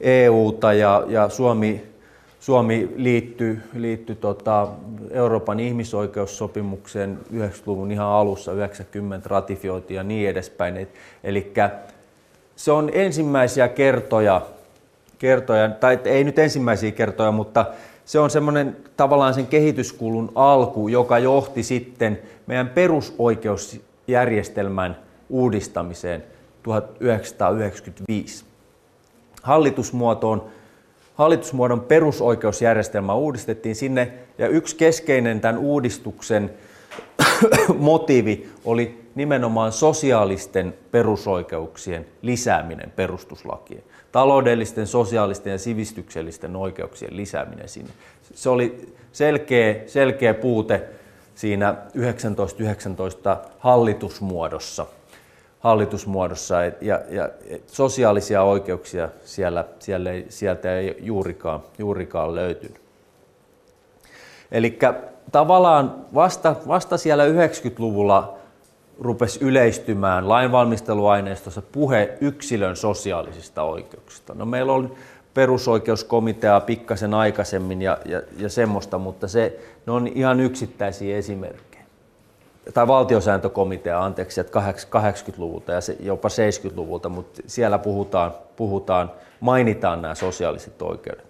E U:ta ja, ja Suomi Suomi liittyi, liittyi tota Euroopan ihmisoikeussopimukseen yhdeksänkymmentäluvun ihan alussa, yhdeksänkymmentä ratifioitiin ja niin edespäin. Eli se on ensimmäisiä kertoja, kertoja, tai ei nyt ensimmäisiä kertoja, mutta se on semmoinen tavallaan sen kehityskulun alku, joka johti sitten meidän perusoikeusjärjestelmän uudistamiseen tuhatyhdeksänsataayhdeksänkymmentäviisi. Hallitusmuotoon Hallitusmuodon perusoikeusjärjestelmä uudistettiin sinne, ja yksi keskeinen tämän uudistuksen motiivi oli nimenomaan sosiaalisten perusoikeuksien lisääminen perustuslakiin. Taloudellisten, sosiaalisten ja sivistyksellisten oikeuksien lisääminen sinne. Se oli selkeä, selkeä puute siinä yhdeksäntoista yhdeksäntoista hallitusmuodossa. hallitusmuodossa ja, ja sosiaalisia oikeuksia siellä, siellä ei, sieltä ei juurikaan, juurikaan löytynyt. Eli tavallaan vasta, vasta siellä yhdeksänkymmentäluvulla rupesi yleistymään lainvalmisteluaineistossa puhe yksilön sosiaalisista oikeuksista. No, meillä oli perusoikeuskomitea pikkasen aikaisemmin ja, ja, ja semmoista, mutta se, ne on ihan yksittäisiä esimerkkejä. Tai valtiosääntökomitea, anteeksi, että kahdeksankymmentäluvulta ja jopa seitsemänkymmentäluvulta, mutta siellä puhutaan, puhutaan, mainitaan nämä sosiaaliset oikeudet.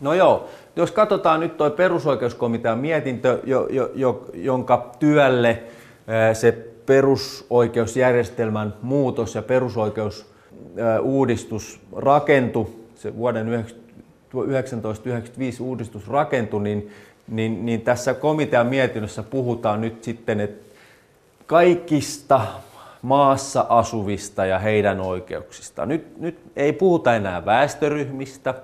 No joo, jos katsotaan nyt tuo perusoikeuskomitean mietintö, jo, jo, jo, jonka työlle se perusoikeusjärjestelmän muutos ja perusoikeusuudistus rakentui, se vuoden tuhatyhdeksänsataayhdeksänkymmentäviisi uudistus rakentui, niin Niin, niin tässä komitean mietinnössä puhutaan nyt sitten, että kaikista maassa asuvista ja heidän oikeuksista. Nyt, nyt ei puhuta enää väestöryhmistä,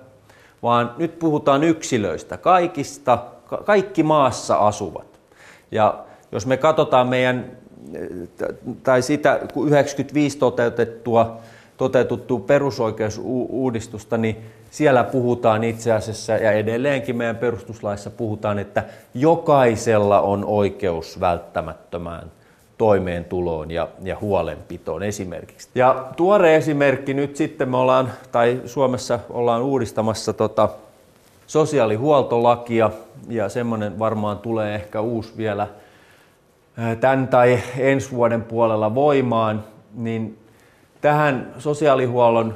vaan nyt puhutaan yksilöistä, kaikista, ka- kaikki maassa asuvat. Ja jos me katsotaan meidän, tai sitä kun yhdeksänkymmentäviisi toteutettua, toteutettua perusoikeusuudistusta, niin siellä puhutaan itse asiassa, ja edelleenkin meidän perustuslaissa puhutaan, että jokaisella on oikeus välttämättömään toimeentuloon ja, ja huolenpitoon esimerkiksi. Ja tuore esimerkki nyt sitten me ollaan, tai Suomessa ollaan uudistamassa tota sosiaalihuoltolakia, ja semmoinen varmaan tulee ehkä uusi vielä tämän tai ensi vuoden puolella voimaan, niin tähän sosiaalihuollon,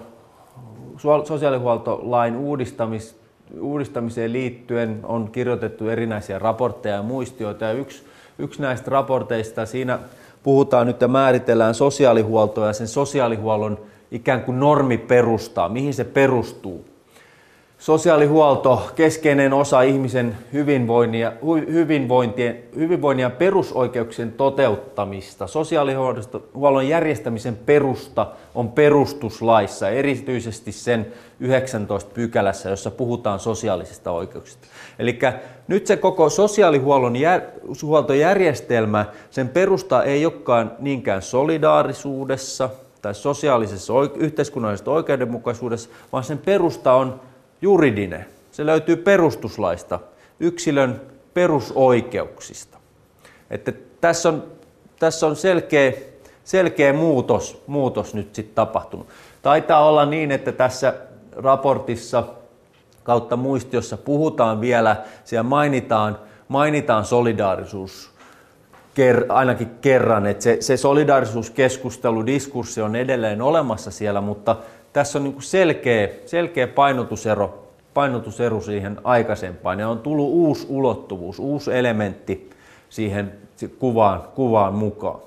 sosiaalihuoltolain uudistamis, uudistamiseen liittyen on kirjoitettu erinäisiä raportteja ja muistioita, ja yksi Yksi näistä raporteista, siinä puhutaan nyt ja määritellään sosiaalihuoltoa ja sen sosiaalihuollon ikään kuin normi perustaa, mihin se perustuu. Sosiaalihuolto, keskeinen osa ihmisen hyvinvointia, hyvinvoinnin ja perusoikeuksien toteuttamista. Sosiaalihuollon järjestämisen perusta on perustuslaissa, erityisesti sen yhdeksästoista pykälässä, jossa puhutaan sosiaalisista oikeuksista. Eli nyt se koko sosiaalihuollon jär, huoltojärjestelmä, sen perusta ei olekaan niinkään solidaarisuudessa tai sosiaalisessa yhteiskunnallisessa oikeudenmukaisuudessa, vaan sen perusta on juridinen. Se löytyy perustuslaista, yksilön perusoikeuksista. Että tässä on, tässä on selkeä, selkeä muutos, muutos nyt sitten tapahtunut. Taitaa olla niin, että tässä raportissa kautta muistiossa puhutaan vielä, siellä mainitaan, mainitaan solidaarisuus ker, ainakin kerran. Että se, se solidaarisuuskeskustelu, diskurssi on edelleen olemassa siellä, mutta tässä on niin kuin selkeä, selkeä painotusero, painotusero siihen aikaisempaan, ja on tullut uusi ulottuvuus, uusi elementti siihen kuvaan, kuvaan mukaan.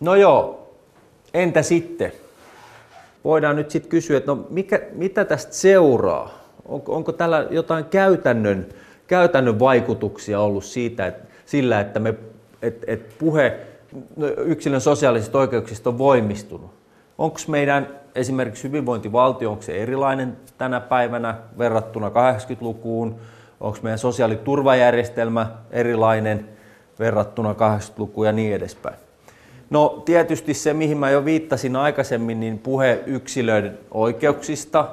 No joo, entä sitten? Voidaan nyt sitten kysyä, että no mikä, mitä tästä seuraa? Onko, onko täällä jotain käytännön, käytännön vaikutuksia ollut siitä, että, sillä, että me, et, et puhe yksilön sosiaalisista oikeuksista on voimistunut? Onko meidän esimerkiksi hyvinvointivaltio, onko se erilainen tänä päivänä verrattuna kahdeksankymmentälukuun? Onko meidän sosiaaliturvajärjestelmä erilainen verrattuna kahdeksankymmentälukuun ja niin edespäin? No tietysti se, mihin mä jo viittasin aikaisemmin, niin puhe yksilön oikeuksista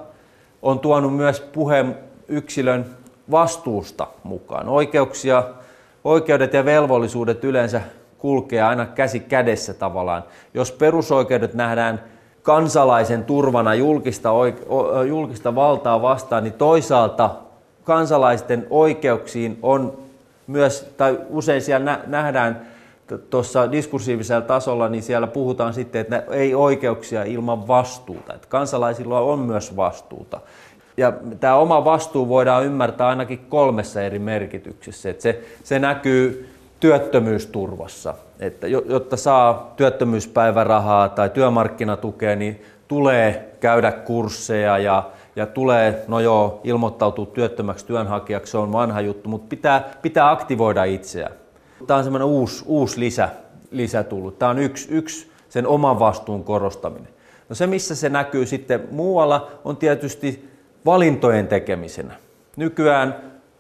on tuonut myös puhe yksilön vastuusta mukaan. Oikeuksia, oikeudet ja velvollisuudet yleensä kulkee aina käsi kädessä tavallaan. Jos perusoikeudet nähdään kansalaisen turvana julkista, oike- julkista valtaa vastaan, niin toisaalta kansalaisten oikeuksiin on myös, tai usein siellä nähdään tuossa diskursiivisella tasolla, niin siellä puhutaan sitten, että ei oikeuksia ilman vastuuta. Että kansalaisilla on myös vastuuta. Ja tämä oma vastuu voidaan ymmärtää ainakin kolmessa eri merkityksessä. Että se, se näkyy työttömyysturvassa, että jotta saa työttömyyspäivärahaa tai työmarkkinatukea, niin tulee käydä kursseja ja, ja tulee, no joo, ilmoittautua työttömäksi työnhakijaksi, se on vanha juttu, mutta pitää, pitää aktivoida itseään. Tämä on semmoinen uusi, uusi lisä, lisä tullut. Tämä on yksi, yksi sen oman vastuun korostaminen. No se, missä se näkyy sitten muualla, on tietysti valintojen tekemisenä. Nykyään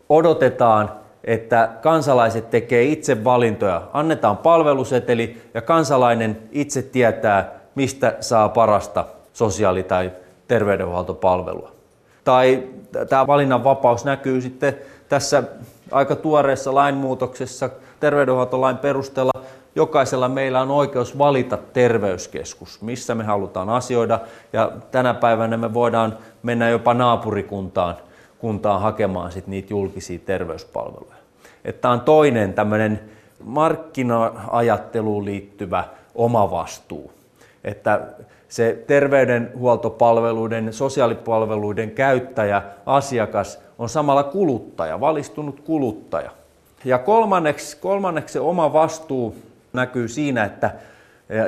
odotetaan, että kansalaiset tekee itse valintoja, annetaan palveluseteli ja kansalainen itse tietää, mistä saa parasta sosiaali- tai terveydenhuoltopalvelua. Tai tämä valinnanvapaus näkyy sitten tässä aika tuoreessa lainmuutoksessa. Terveydenhuoltolain perusteella jokaisella meillä on oikeus valita terveyskeskus, missä me halutaan asioida, ja tänä päivänä me voidaan mennä jopa naapurikuntaan kuntaan hakemaan sit niitä julkisia terveyspalveluja. Tämä on toinen tämmöinen markkina-ajatteluun liittyvä oma vastuu. Että se terveydenhuoltopalveluiden, sosiaalipalveluiden käyttäjä, asiakas on samalla kuluttaja, valistunut kuluttaja. Ja kolmanneksi, kolmanneksi se oma vastuu näkyy siinä, että,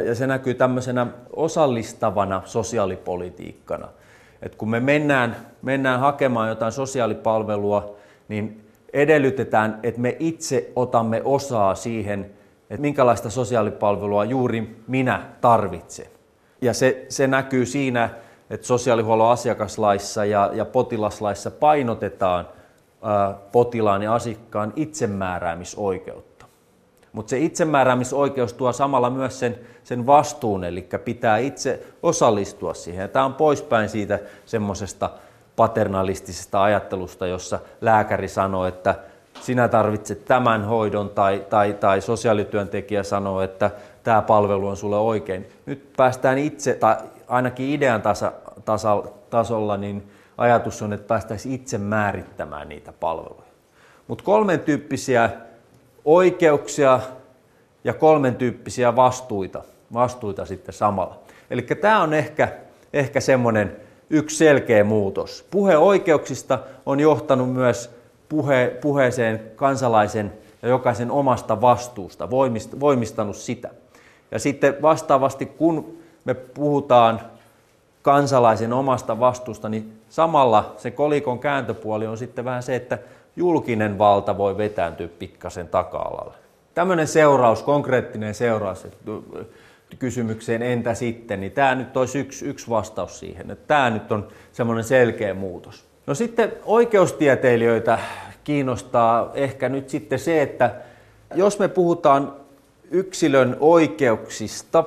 ja se näkyy tämmöisenä osallistavana sosiaalipolitiikkana. Et kun me mennään, mennään hakemaan jotain sosiaalipalvelua, niin edellytetään, että me itse otamme osaa siihen että minkälaista sosiaalipalvelua juuri minä tarvitsen. Ja se, se näkyy siinä, että sosiaalihuollon asiakaslaissa ja, ja potilaslaissa painotetaan ää, potilaan ja asiakkaan itsemääräämisoikeutta. Mutta se itsemääräämisoikeus tuo samalla myös sen, sen vastuun, eli pitää itse osallistua siihen. Tämä on poispäin siitä semmoisesta paternalistisesta ajattelusta, jossa lääkäri sanoo, että sinä tarvitset tämän hoidon, tai, tai, tai sosiaalityöntekijä sanoo, että tämä palvelu on sulle oikein. Nyt päästään itse, tai ainakin idean tasa, tasa, tasolla, niin ajatus on, että päästäisiin itse määrittämään niitä palveluja. Mutta kolmen tyyppisiä oikeuksia ja kolmen tyyppisiä vastuita, vastuita sitten samalla. Eli tämä on ehkä, ehkä semmoinen yksi selkeä muutos. Puhe oikeuksista on johtanut myös Puhe, puheeseen kansalaisen ja jokaisen omasta vastuusta, voimist, voimistanut sitä. Ja sitten vastaavasti, kun me puhutaan kansalaisen omasta vastuusta, niin samalla se kolikon kääntöpuoli on sitten vähän se, että julkinen valta voi vetääntyä pikkasen taka-alalle. Tämmöinen seuraus, konkreettinen seuraus kysymykseen, entä sitten, niin tämä nyt olisi yksi, yksi vastaus siihen, että tämä nyt on semmoinen selkeä muutos. No sitten oikeustieteilijöitä kiinnostaa ehkä nyt sitten se, että jos me puhutaan yksilön oikeuksista,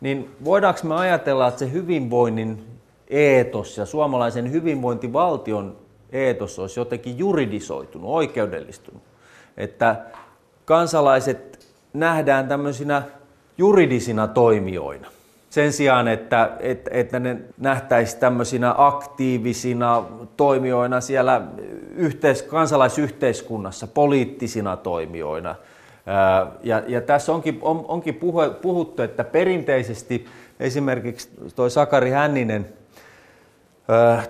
niin voidaanko me ajatella, että se hyvinvoinnin eetos ja suomalaisen hyvinvointivaltion eetos olisi jotenkin juridisoitunut, oikeudellistunut. Että kansalaiset nähdään tämmöisinä juridisina toimijoina. Sen sijaan, että, että, että ne nähtäisiin tämmöisinä aktiivisina toimijoina siellä yhteis- kansalaisyhteiskunnassa, poliittisina toimijoina. Ja, ja tässä onkin, on, onkin puhe, puhuttu, että perinteisesti esimerkiksi toi Sakari Hänninen,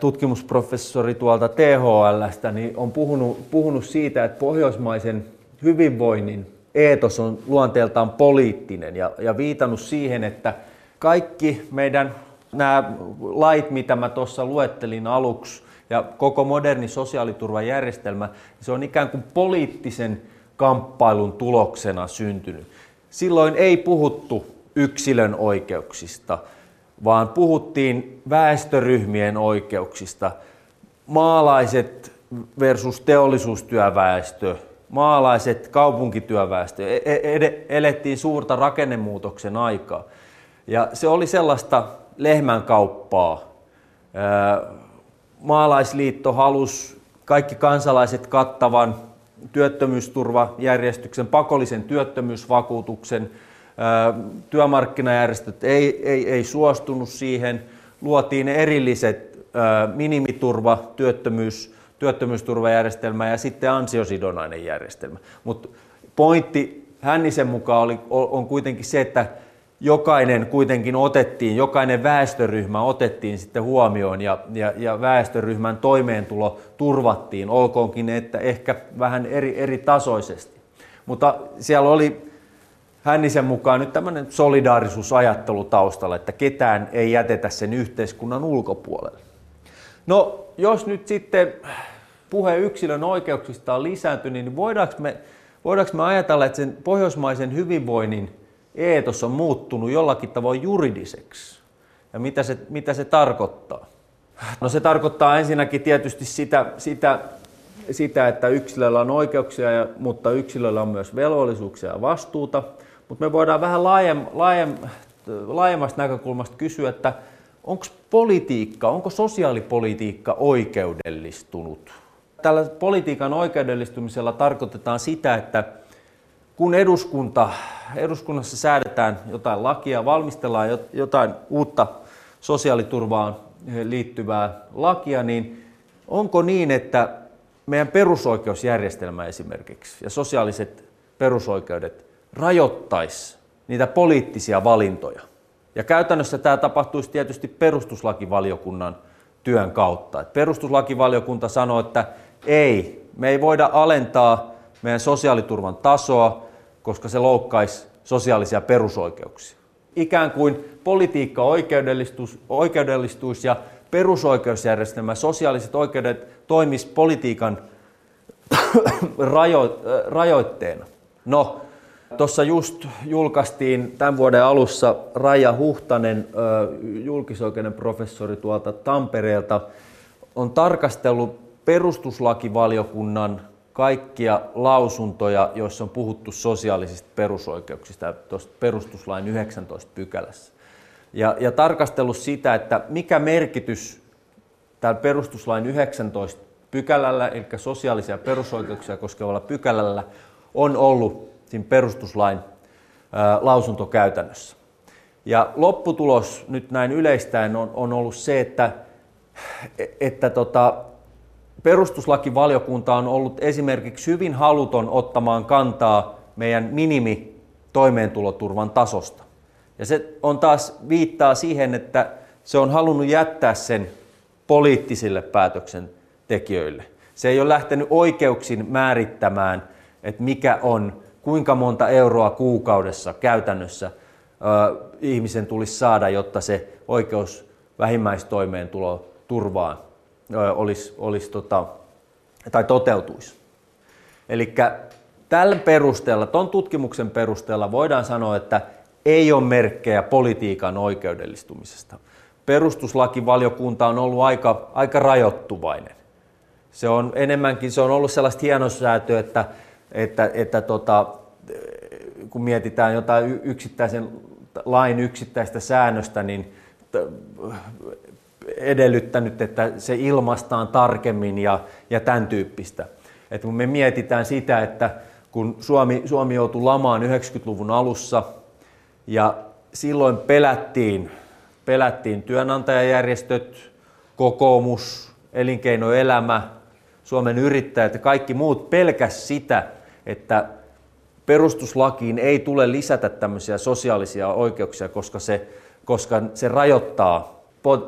tutkimusprofessori tuolta T H L:stä, niin on puhunut, puhunut siitä, että pohjoismaisen hyvinvoinnin eetos on luonteeltaan poliittinen ja, ja viitannut siihen, että kaikki meidän nämä lait, mitä mä tuossa luettelin aluksi, ja koko moderni sosiaaliturvajärjestelmä, se on ikään kuin poliittisen kamppailun tuloksena syntynyt. Silloin ei puhuttu yksilön oikeuksista, vaan puhuttiin väestöryhmien oikeuksista. Maalaiset versus teollisuustyöväestö, maalaiset kaupunkityöväestö, elettiin suurta rakennemuutoksen aikaa. Ja se oli sellaista lehmänkauppaa. Maalaisliitto halusi kaikki kansalaiset kattavan työttömyysturvajärjestyksen, pakollisen työttömyysvakuutuksen. Työmarkkinajärjestöt ei, ei, ei suostunut siihen. Luotiin erilliset minimiturva, työttömyys, työttömyysturvajärjestelmä ja sitten ansiosidonnainen järjestelmä. Mutta pointti Hännisen mukaan oli, on kuitenkin se, että jokainen kuitenkin otettiin, jokainen väestöryhmä otettiin sitten huomioon ja, ja, ja väestöryhmän toimeentulo turvattiin, olkoonkin että ehkä vähän eri, eri tasoisesti. Mutta siellä oli Hännisen mukaan nyt tämmöinen solidaarisuusajattelu taustalla, että ketään ei jätetä sen yhteiskunnan ulkopuolelle. No jos nyt sitten puhe yksilön oikeuksista on lisääntynyt, niin voidaanko me, voidaanko me ajatella, että sen pohjoismaisen hyvinvoinnin eetos on muuttunut jollakin tavoin juridiseksi. Ja mitä se, mitä se tarkoittaa? No se tarkoittaa ensinnäkin tietysti sitä, sitä, sitä että yksilöllä on oikeuksia, ja, mutta yksilöllä on myös velvollisuuksia ja vastuuta. Mutta me voidaan vähän laajem, laajem, laajemmasta näkökulmasta kysyä, että onko politiikka, onko sosiaalipolitiikka oikeudellistunut? Tällä politiikan oikeudellistumisella tarkoitetaan sitä, että kun eduskunta, eduskunnassa säädetään jotain lakia, valmistellaan jotain uutta sosiaaliturvaan liittyvää lakia, niin onko niin, että meidän perusoikeusjärjestelmä esimerkiksi ja sosiaaliset perusoikeudet rajoittaisi niitä poliittisia valintoja? Ja käytännössä tämä tapahtuisi tietysti perustuslakivaliokunnan työn kautta. Et perustuslakivaliokunta sanoo, että ei, me ei voida alentaa meidän sosiaaliturvan tasoa, koska se loukkaisi sosiaalisia perusoikeuksia. Ikään kuin politiikka oikeudellistuisi, oikeudellistuisi ja perusoikeusjärjestelmä, sosiaaliset oikeudet toimisi politiikan rajo, rajoitteena. No, Tuossa just julkaistiin tämän vuoden alussa Raija Huhtanen, julkisoikeuden professori tuolta Tampereelta, on tarkastellut perustuslakivaliokunnan kaikkia lausuntoja, joissa on puhuttu sosiaalisista perusoikeuksista tuosta perustuslain yhdeksästoista pykälässä. Ja, ja tarkastellut sitä, että mikä merkitys tällä perustuslain yhdeksästoista pykälällä, eli sosiaalisia perusoikeuksia koskevalla pykälällä, on ollut siinä perustuslain ää, lausuntokäytännössä. Ja lopputulos nyt näin yleistäen on, on ollut se, että, että tota, perustuslakivaliokunta on ollut esimerkiksi hyvin haluton ottamaan kantaa meidän minimitoimeentuloturvan tasosta. Ja se on taas viittaa siihen, että se on halunnut jättää sen poliittisille päätöksentekijöille. Se ei ole lähtenyt oikeuksin määrittämään, että mikä on, kuinka monta euroa kuukaudessa käytännössä ö, ihmisen tulisi saada, jotta se oikeus vähimmäistoimeentuloturvaan ö, olisi, olisi, tota, tai toteutuisi. Elikkä tämän perusteella, ton tutkimuksen perusteella voidaan sanoa, että ei ole merkkejä politiikan oikeudellistumisesta. Perustuslakivaliokunta on ollut aika, aika rajoittuvainen. Se on enemmänkin, se on ollut sellaista hienosäätöä, että, että, että tota, kun mietitään jotain yksittäisen lain yksittäistä säännöstä, niin edellyttänyt, että se ilmaistaan tarkemmin ja, ja tämän tyyppistä. Et kun me mietitään sitä, että kun Suomi, Suomi joutui lamaan yhdeksänkymmentäluvun alussa, ja silloin pelättiin, pelättiin työnantajajärjestöt, kokoomus, elinkeinoelämä, Suomen yrittäjät ja kaikki muut pelkäs sitä, että perustuslakiin ei tule lisätä tämmöisiä sosiaalisia oikeuksia, koska se, koska se rajoittaa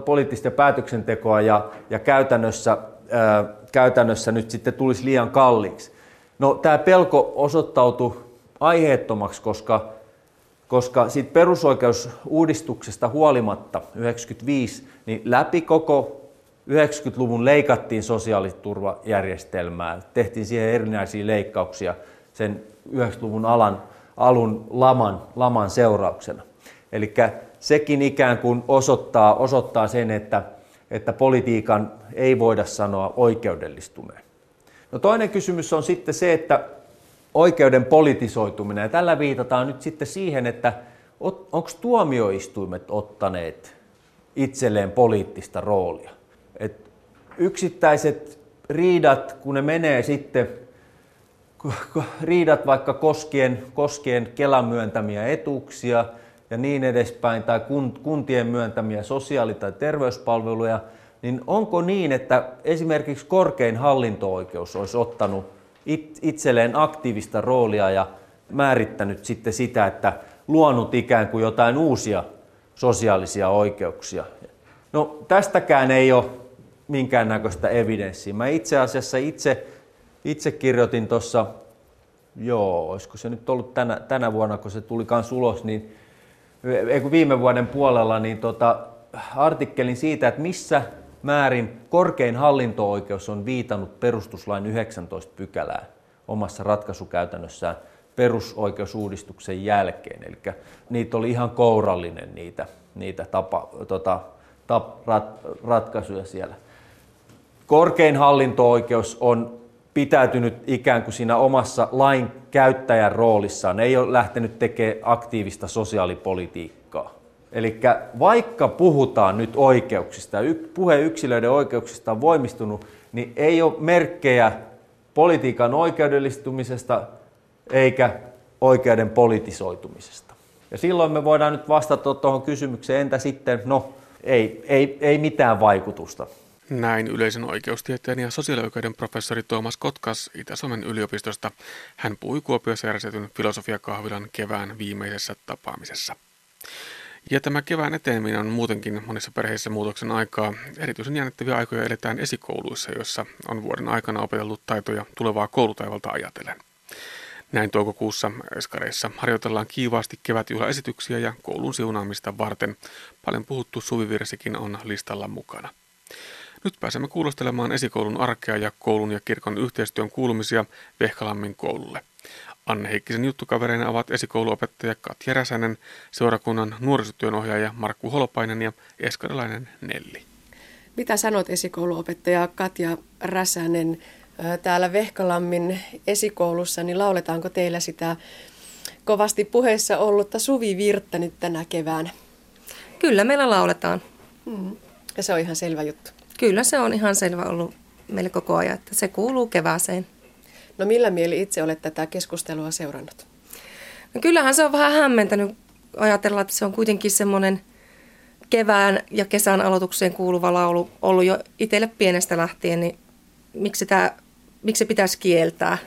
poliittista päätöksentekoa ja, ja käytännössä, ää, käytännössä nyt sitten tulisi liian kalliiksi. No, tämä pelko osoittautui aiheettomaksi, koska Koska siitä perusoikeusuudistuksesta huolimatta yhdeksänkymmentäviisi, niin läpi koko yhdeksänkymmentäluvun leikattiin sosiaaliturvajärjestelmää. Tehtiin siihen erinäisiä leikkauksia sen yhdeksänkymmentäluvun alan, alun laman, laman seurauksena. Eli sekin ikään kuin osoittaa, osoittaa sen, että, että politiikan ei voida sanoa oikeudellistuneen. No, toinen kysymys on sitten se, että oikeuden politisoituminen. Ja tällä viitataan nyt sitten siihen, että onko tuomioistuimet ottaneet itselleen poliittista roolia. Et yksittäiset riidat, kun ne menee sitten, riidat vaikka koskien, koskien Kelan myöntämiä etuuksia ja niin edespäin, tai kuntien myöntämiä sosiaali- tai terveyspalveluja, niin onko niin, että esimerkiksi korkein hallinto-oikeus olisi ottanut itselleen aktiivista roolia ja määrittänyt sitten sitä, että luonut ikään kuin jotain uusia sosiaalisia oikeuksia. No, tästäkään ei ole minkäännäköistä evidenssiä. Mä itse asiassa itse, itse kirjoitin tuossa, joo, olisiko se nyt ollut tänä, tänä vuonna, kun se tuli kans ulos, niin viime vuoden puolella, niin tota, artikkelin siitä, että missä määrin korkein hallinto-oikeus on viitannut perustuslain yhdeksästoista pykälään omassa ratkaisukäytännössään perusoikeusuudistuksen jälkeen. Eli niitä oli ihan kourallinen niitä, niitä tapa, tota, tap, rat, ratkaisuja siellä. Korkein hallinto-oikeus on pitäytynyt ikään kuin siinä omassa lain käyttäjän roolissaan, ei ole lähtenyt tekemään aktiivista sosiaalipolitiikkaa. Eli vaikka puhutaan nyt oikeuksista, puhe yksilöiden oikeuksista on voimistunut, niin ei ole merkkejä politiikan oikeudellistumisesta eikä oikeuden politisoitumisesta. Ja silloin me voidaan nyt vastata tuohon kysymykseen, entä sitten, no ei, ei, ei mitään vaikutusta. Näin yleisen oikeustieteen ja sosiaalioikeuden professori Tuomas Kotkas Itä-Suomen yliopistosta. Hän puhui Kuopiossa järjestetyn Filosofiakahvilan kevään viimeisessä tapaamisessa. Ja tämä kevään eteneminen on muutenkin monissa perheissä muutoksen aikaa. Erityisen jännittäviä aikoja eletään esikouluissa, joissa on vuoden aikana opetellut taitoja tulevaa koulutaivalta ajatellen. Näin toukokuussa eskareissa harjoitellaan kiivaasti kevätjuhlaesityksiä ja koulun siunaamista varten. Paljon puhuttu suvivirsikin on listalla mukana. Nyt pääsemme kuulostelemaan esikoulun arkea ja koulun ja kirkon yhteistyön kuulumisia Vehkalammin koululle. Anne Heikkisen juttukavereina ovat esikouluopettaja Katja Räsänen, seurakunnan nuorisotyönohjaaja Markku Holopainen ja eskarilainen Nelli. Mitä sanot esikouluopettaja Katja Räsänen? Täällä Vehkalammin esikoulussa, niin lauletaanko teillä sitä kovasti puheessa ollutta suvivirttä nyt tänä keväänä? Kyllä meillä lauletaan. Mm. Ja se on ihan selvä juttu. Kyllä se on ihan selvä ollut meillä koko ajan, että se kuuluu kevääseen. No millä mieli itse olet tätä keskustelua seurannut? No kyllähän se on vähän hämmentänyt ajatella, että se on kuitenkin semmoinen kevään ja kesän aloitukseen kuuluva laulu ollut jo itselle pienestä lähtien, niin miksi, tämä, miksi se pitäisi kieltää?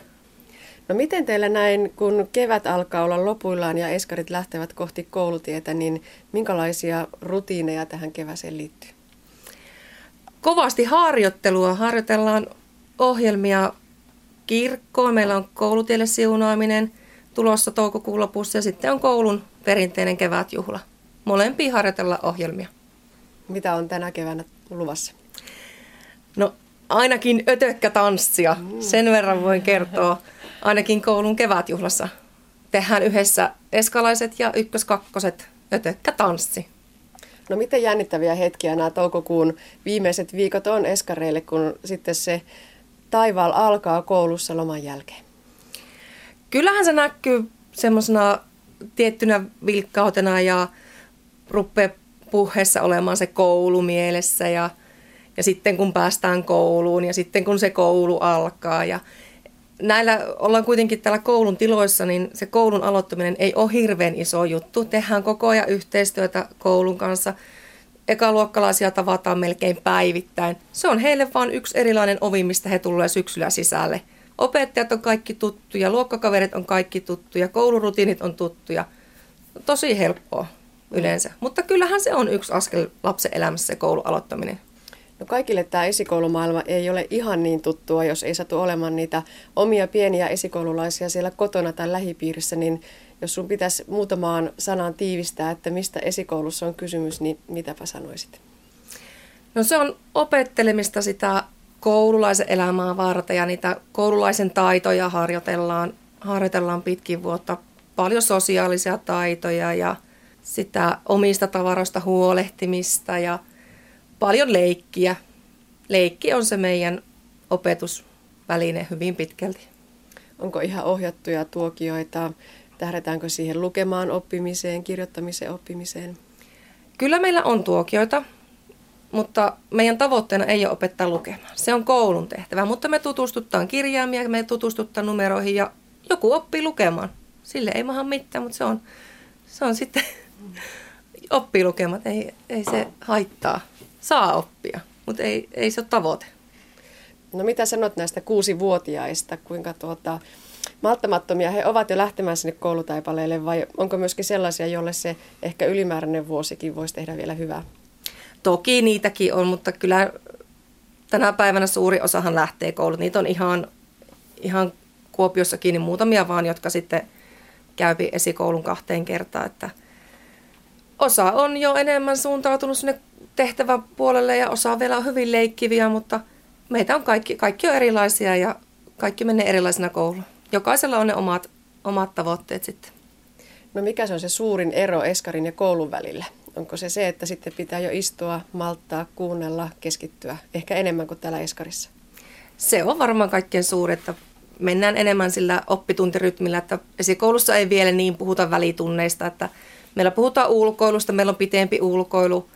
No miten teillä näin, kun kevät alkaa olla lopuillaan ja eskarit lähtevät kohti koulutietä, niin minkälaisia rutiineja tähän kevääseen liittyy? Kovasti harjoittelua. Harjoitellaan ohjelmia kirkkoon. Meillä on koulutielle siunaaminen tulossa toukokuun lopussa ja sitten on koulun perinteinen kevätjuhla. Molempia harjoitellaan ohjelmia. Mitä on tänä keväänä luvassa? No ainakin ötökkätanssia. Sen verran voin kertoa. Ainakin koulun kevätjuhlassa tehdään yhdessä eskalaiset ja ykkös-kakkoset ötökkätanssi. No miten jännittäviä hetkiä nämä toukokuun viimeiset viikot on eskareille, kun sitten se taivaal alkaa koulussa loman jälkeen? Kyllähän se näkyy semmoisena tiettynä vilkkautena ja rupeaa puheessa olemaan se koulu mielessä ja, ja sitten kun päästään kouluun ja sitten kun se koulu alkaa. Ja näillä ollaan kuitenkin täällä koulun tiloissa, niin se koulun aloittaminen ei ole hirveän iso juttu. Tehdään koko ajan yhteistyötä koulun kanssa. Ekaluokkalaisia tavataan melkein päivittäin. Se on heille vain yksi erilainen ovi, mistä he tulee syksyllä sisälle. Opettajat on kaikki tuttuja, luokkakaverit on kaikki tuttuja, koulurutiinit on tuttuja. Tosi helppoa yleensä. Mutta kyllähän se on yksi askel lapsen elämässä se koulun aloittaminen. No kaikille tämä esikoulumaailma ei ole ihan niin tuttua, jos ei satu olemaan niitä omia pieniä esikoululaisia siellä kotona tai lähipiirissä, niin jos sun pitäisi muutamaan sanaan tiivistää, että mistä esikoulussa on kysymys, niin mitäpä sanoisit? No se on opettelemista sitä koululaisen elämää varten ja niitä koululaisen taitoja harjoitellaan, harjoitellaan pitkin vuotta. Paljon sosiaalisia taitoja ja sitä omista tavaroista huolehtimista ja paljon leikkiä. Leikki on se meidän opetusväline hyvin pitkälti. Onko ihan ohjattuja tuokioita? Tähdätäänkö siihen lukemaan oppimiseen, kirjoittamiseen oppimiseen? Kyllä meillä on tuokioita, mutta meidän tavoitteena ei ole opettaa lukemaan. Se on koulun tehtävä, mutta me tutustuttaan kirjaimia, me tutustuttaan numeroihin ja joku oppii lukemaan. Sille ei maha mitään, mutta se on, se on sitten oppii lukemaan, ei, ei se haittaa. Saa oppia, mutta ei, ei se ole tavoite. No mitä sanot näistä kuusivuotiaista? Kuinka tuota, malttamattomia he ovat jo lähtemään sinne koulutaipaleille vai onko myöskin sellaisia, jolle se ehkä ylimääräinen vuosikin voisi tehdä vielä hyvää? Toki niitäkin on, mutta kyllä tänä päivänä suuri osahan lähtee kouluun. Niitä on ihan, ihan Kuopiossakin niin muutamia vaan, jotka sitten käypi esikoulun kahteen kertaan. Että osa on jo enemmän suuntautunut sinne tehtävän puolelle ja osa vielä on hyvin leikkiviä, mutta meitä on kaikki, kaikki on erilaisia ja kaikki menee erilaisena kouluun. Jokaisella on ne omat, omat tavoitteet sitten. No mikä se on se suurin ero eskarin ja koulun välillä? Onko se se, että sitten pitää jo istua, malttaa, kuunnella, keskittyä ehkä enemmän kuin täällä eskarissa? Se on varmaan kaikkein suuri, että mennään enemmän sillä oppituntirytmillä, että esikoulussa ei vielä niin puhuta välitunneista, että meillä puhutaan ulkoilusta, meillä on pitempi ulkoilu.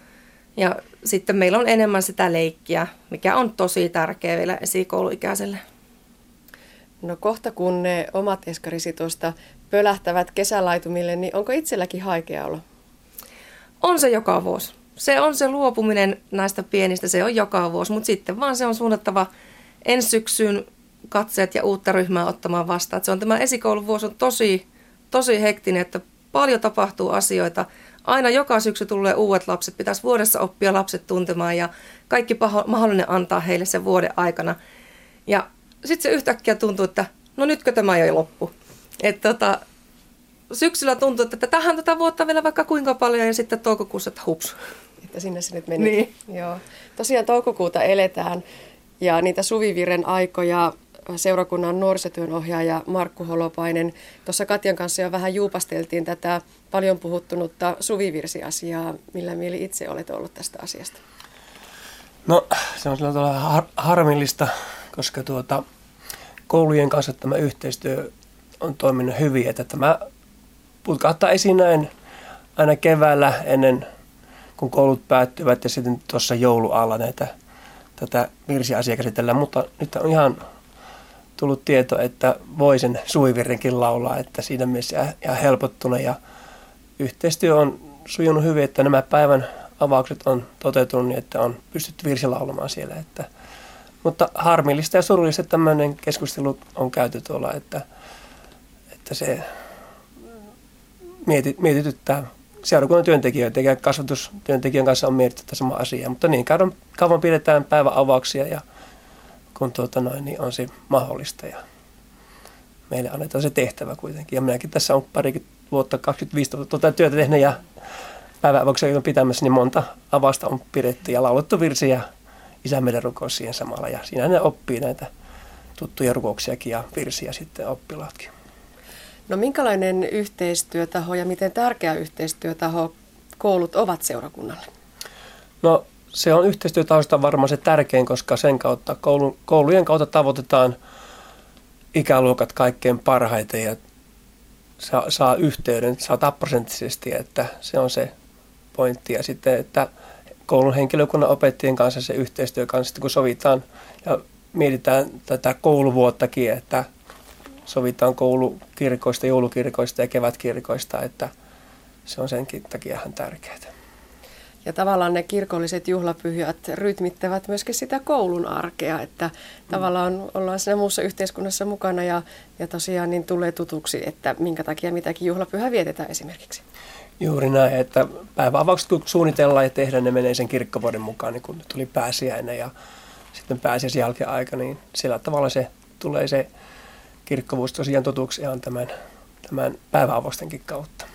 Ja sitten meillä on enemmän sitä leikkiä, mikä on tosi tärkeä vielä esikouluikäiselle. No kohta kun ne omat eskarisitosta pölähtävät kesälaitumille, niin onko itselläkin haikea olo? On se joka vuosi. Se on se luopuminen näistä pienistä, se on joka vuosi, mutta sitten vaan se on suunnattava ensi syksyn katseet ja uutta ryhmää ottamaan vastaan. Se on, tämä esikouluvuosi on tosi, tosi hektinen, että paljon tapahtuu asioita. Aina joka syksy tulee uudet lapset, pitäisi vuodessa oppia lapset tuntemaan ja kaikki paho- mahdollinen antaa heille sen vuoden aikana. Ja sitten se yhtäkkiä tuntuu, että no nytkö tämä jo loppu. Et tota, syksyllä tuntuu, että tähän tätä vuotta vielä vaikka kuinka paljon ja sitten toukokuussa, että hups. Että sinne se nyt meni. Niin. Joo. Tosiaan toukokuuta eletään ja niitä suviviren aikoja seurakunnan nuorisotyön ohjaaja Markku Holopainen. Tuossa Katjan kanssa jo vähän juupasteltiin tätä paljon puhuttunutta suvivirsiasiaa. Millä mieli itse olet ollut tästä asiasta? No, se on sellainen har- harmillista, koska tuota, koulujen kanssa tämä yhteistyö on toiminut hyvin. Että tämä putkahtaa esiin näin aina keväällä ennen kun koulut päättyvät ja sitten tuossa joulualla näitä, tätä virsiasiaa käsitellään. Mutta nyt on ihan tullut tieto, että voi sen suvivirrenkin laulaa, että siinä mielessä ihan helpottuna. Ja yhteistyö on sujunut hyvin, että nämä päivän avaukset on toteutunut niin, että on pystytty virsilaulamaan siellä. Että, mutta harmillista ja surullista tämmöinen keskustelu on käyty tuolla, että, että se mieti, mietityttää. Seurakunnan työntekijöitä ja kasvatustyöntekijän kanssa on mietitty sama asia, mutta niin kauan pidetään päivän avauksia ja kun tuota noin, niin on se mahdollista ja meille annetaan se tehtävä kuitenkin. Ja minäkin tässä on parikin vuotta, kaksikymmentäviisi vuotta tuota työtä tehnyt ja päivän avauksia pitämässä, niin monta avausta on pidetty ja laulettu virsi ja Isä meidän rukous siihen samalla. Ja siinä ne oppii näitä tuttuja rukouksiakin ja virsiä sitten oppilaatkin. No minkälainen yhteistyötaho ja miten tärkeä yhteistyötaho koulut ovat seurakunnalle? No se on yhteistyötahosta varmaan se tärkein, koska sen kautta, koulun, koulujen kautta tavoitetaan ikäluokat kaikkein parhaiten ja saa, saa yhteyden sataprosenttisesti, että se on se pointti. Ja sitten, että koulun henkilökunnan opettajien kanssa se yhteistyö kanssa, kun sovitaan ja mietitään tätä kouluvuottakin, että sovitaan koulukirkoista, joulukirkoista ja kevätkirkoista, että se on senkin takia ihan tärkeää. Ja tavallaan ne kirkolliset juhlapyhät rytmittävät myöskin sitä koulun arkea, että mm. tavallaan ollaan siinä muussa yhteiskunnassa mukana ja, ja tosiaan niin tulee tutuksi, että minkä takia mitäkin juhlapyhää vietetään esimerkiksi. Juuri näin, että päiväavaukset kun suunnitellaan ja tehdään, ne menee sen kirkkovuoden mukaan, niin kun tuli pääsiäinen ja sitten pääsiäisen jälkeen aika, niin sillä tavalla se tulee se kirkkovuus tosiaan totuksi ihan tämän, tämän päiväavaustenkin kautta.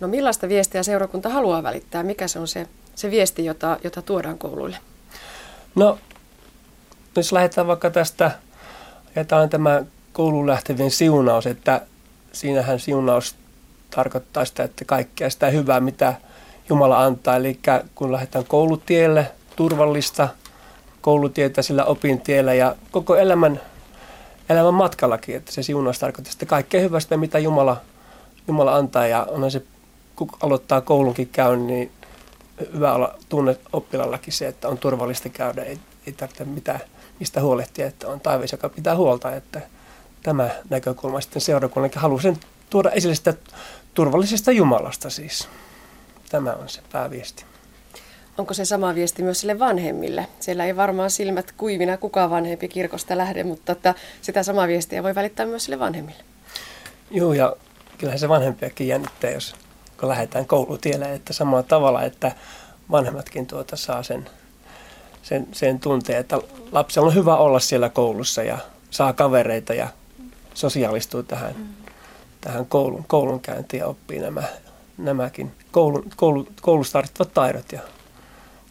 No millaista viestiä seurakunta haluaa välittää? Mikä se on se, se viesti, jota, jota tuodaan kouluille? No, jos lähdetään vaikka tästä, jätään tämä kouluun lähtevien siunaus, että siinähän siunaus tarkoittaa sitä, että kaikkea sitä hyvää, mitä Jumala antaa. Eli kun lähdetään koulutielle, turvallista koulutietä sillä opintiellä ja koko elämän Elämän matkallakin, että se siunaus tarkoittaa sitä kaikkea hyvästä, mitä Jumala, Jumala antaa. Ja onhan se, kun aloittaa koulunkin käyn, niin hyvä olla tunne oppilallakin se, että on turvallista käydä. Ei, ei tarvitse mitään, mistä huolehtia, että on taivas, joka pitää huolta. Että tämä näkökulma sitten seurakunnankin halusin tuoda esille sitä turvallisesta Jumalasta siis. Tämä on se pääviesti. Onko se sama viesti myös sille vanhemmille? Siellä ei varmaan silmät kuivina kukaan vanhempi kirkosta lähde, mutta että sitä samaa viestiä voi välittää myös sille vanhemmille. Joo, ja kyllähän se vanhempiakin jännittää, jos kun lähdetään koulutielle, että samalla tavalla, että vanhemmatkin tuota saa sen, sen, sen tunteen, että lapsella on hyvä olla siellä koulussa ja saa kavereita ja sosiaalistuu tähän, mm. tähän koulun, koulunkäyntiin ja oppii nämä, nämäkin koulun, koulu, koulusta tarvittavat taidot ja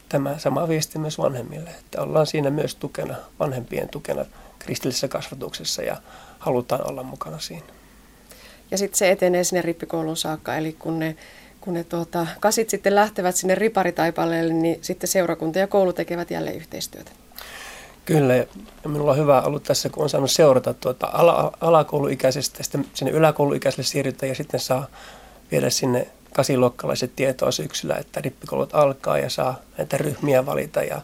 tämä sama viesti myös vanhemmille, että ollaan siinä myös tukena, vanhempien tukena kristillisessä kasvatuksessa ja halutaan olla mukana siinä. Ja sitten se etenee sinne rippikoulun saakka, eli kun ne, kun ne tuota, kasit sitten lähtevät sinne riparitaipaleelle, niin sitten seurakunta ja koulu tekevät jälleen yhteistyötä. Kyllä, ja minulla on hyvä ollut tässä, kun on saanut seurata tuota ala, alakouluikäisestä, sitten sinne yläkouluikäiselle siirrytään ja sitten saa viedä sinne kasiluokkalaiset tietoa syksyllä, että rippikoulut alkaa ja saa näitä ryhmiä valita. Ja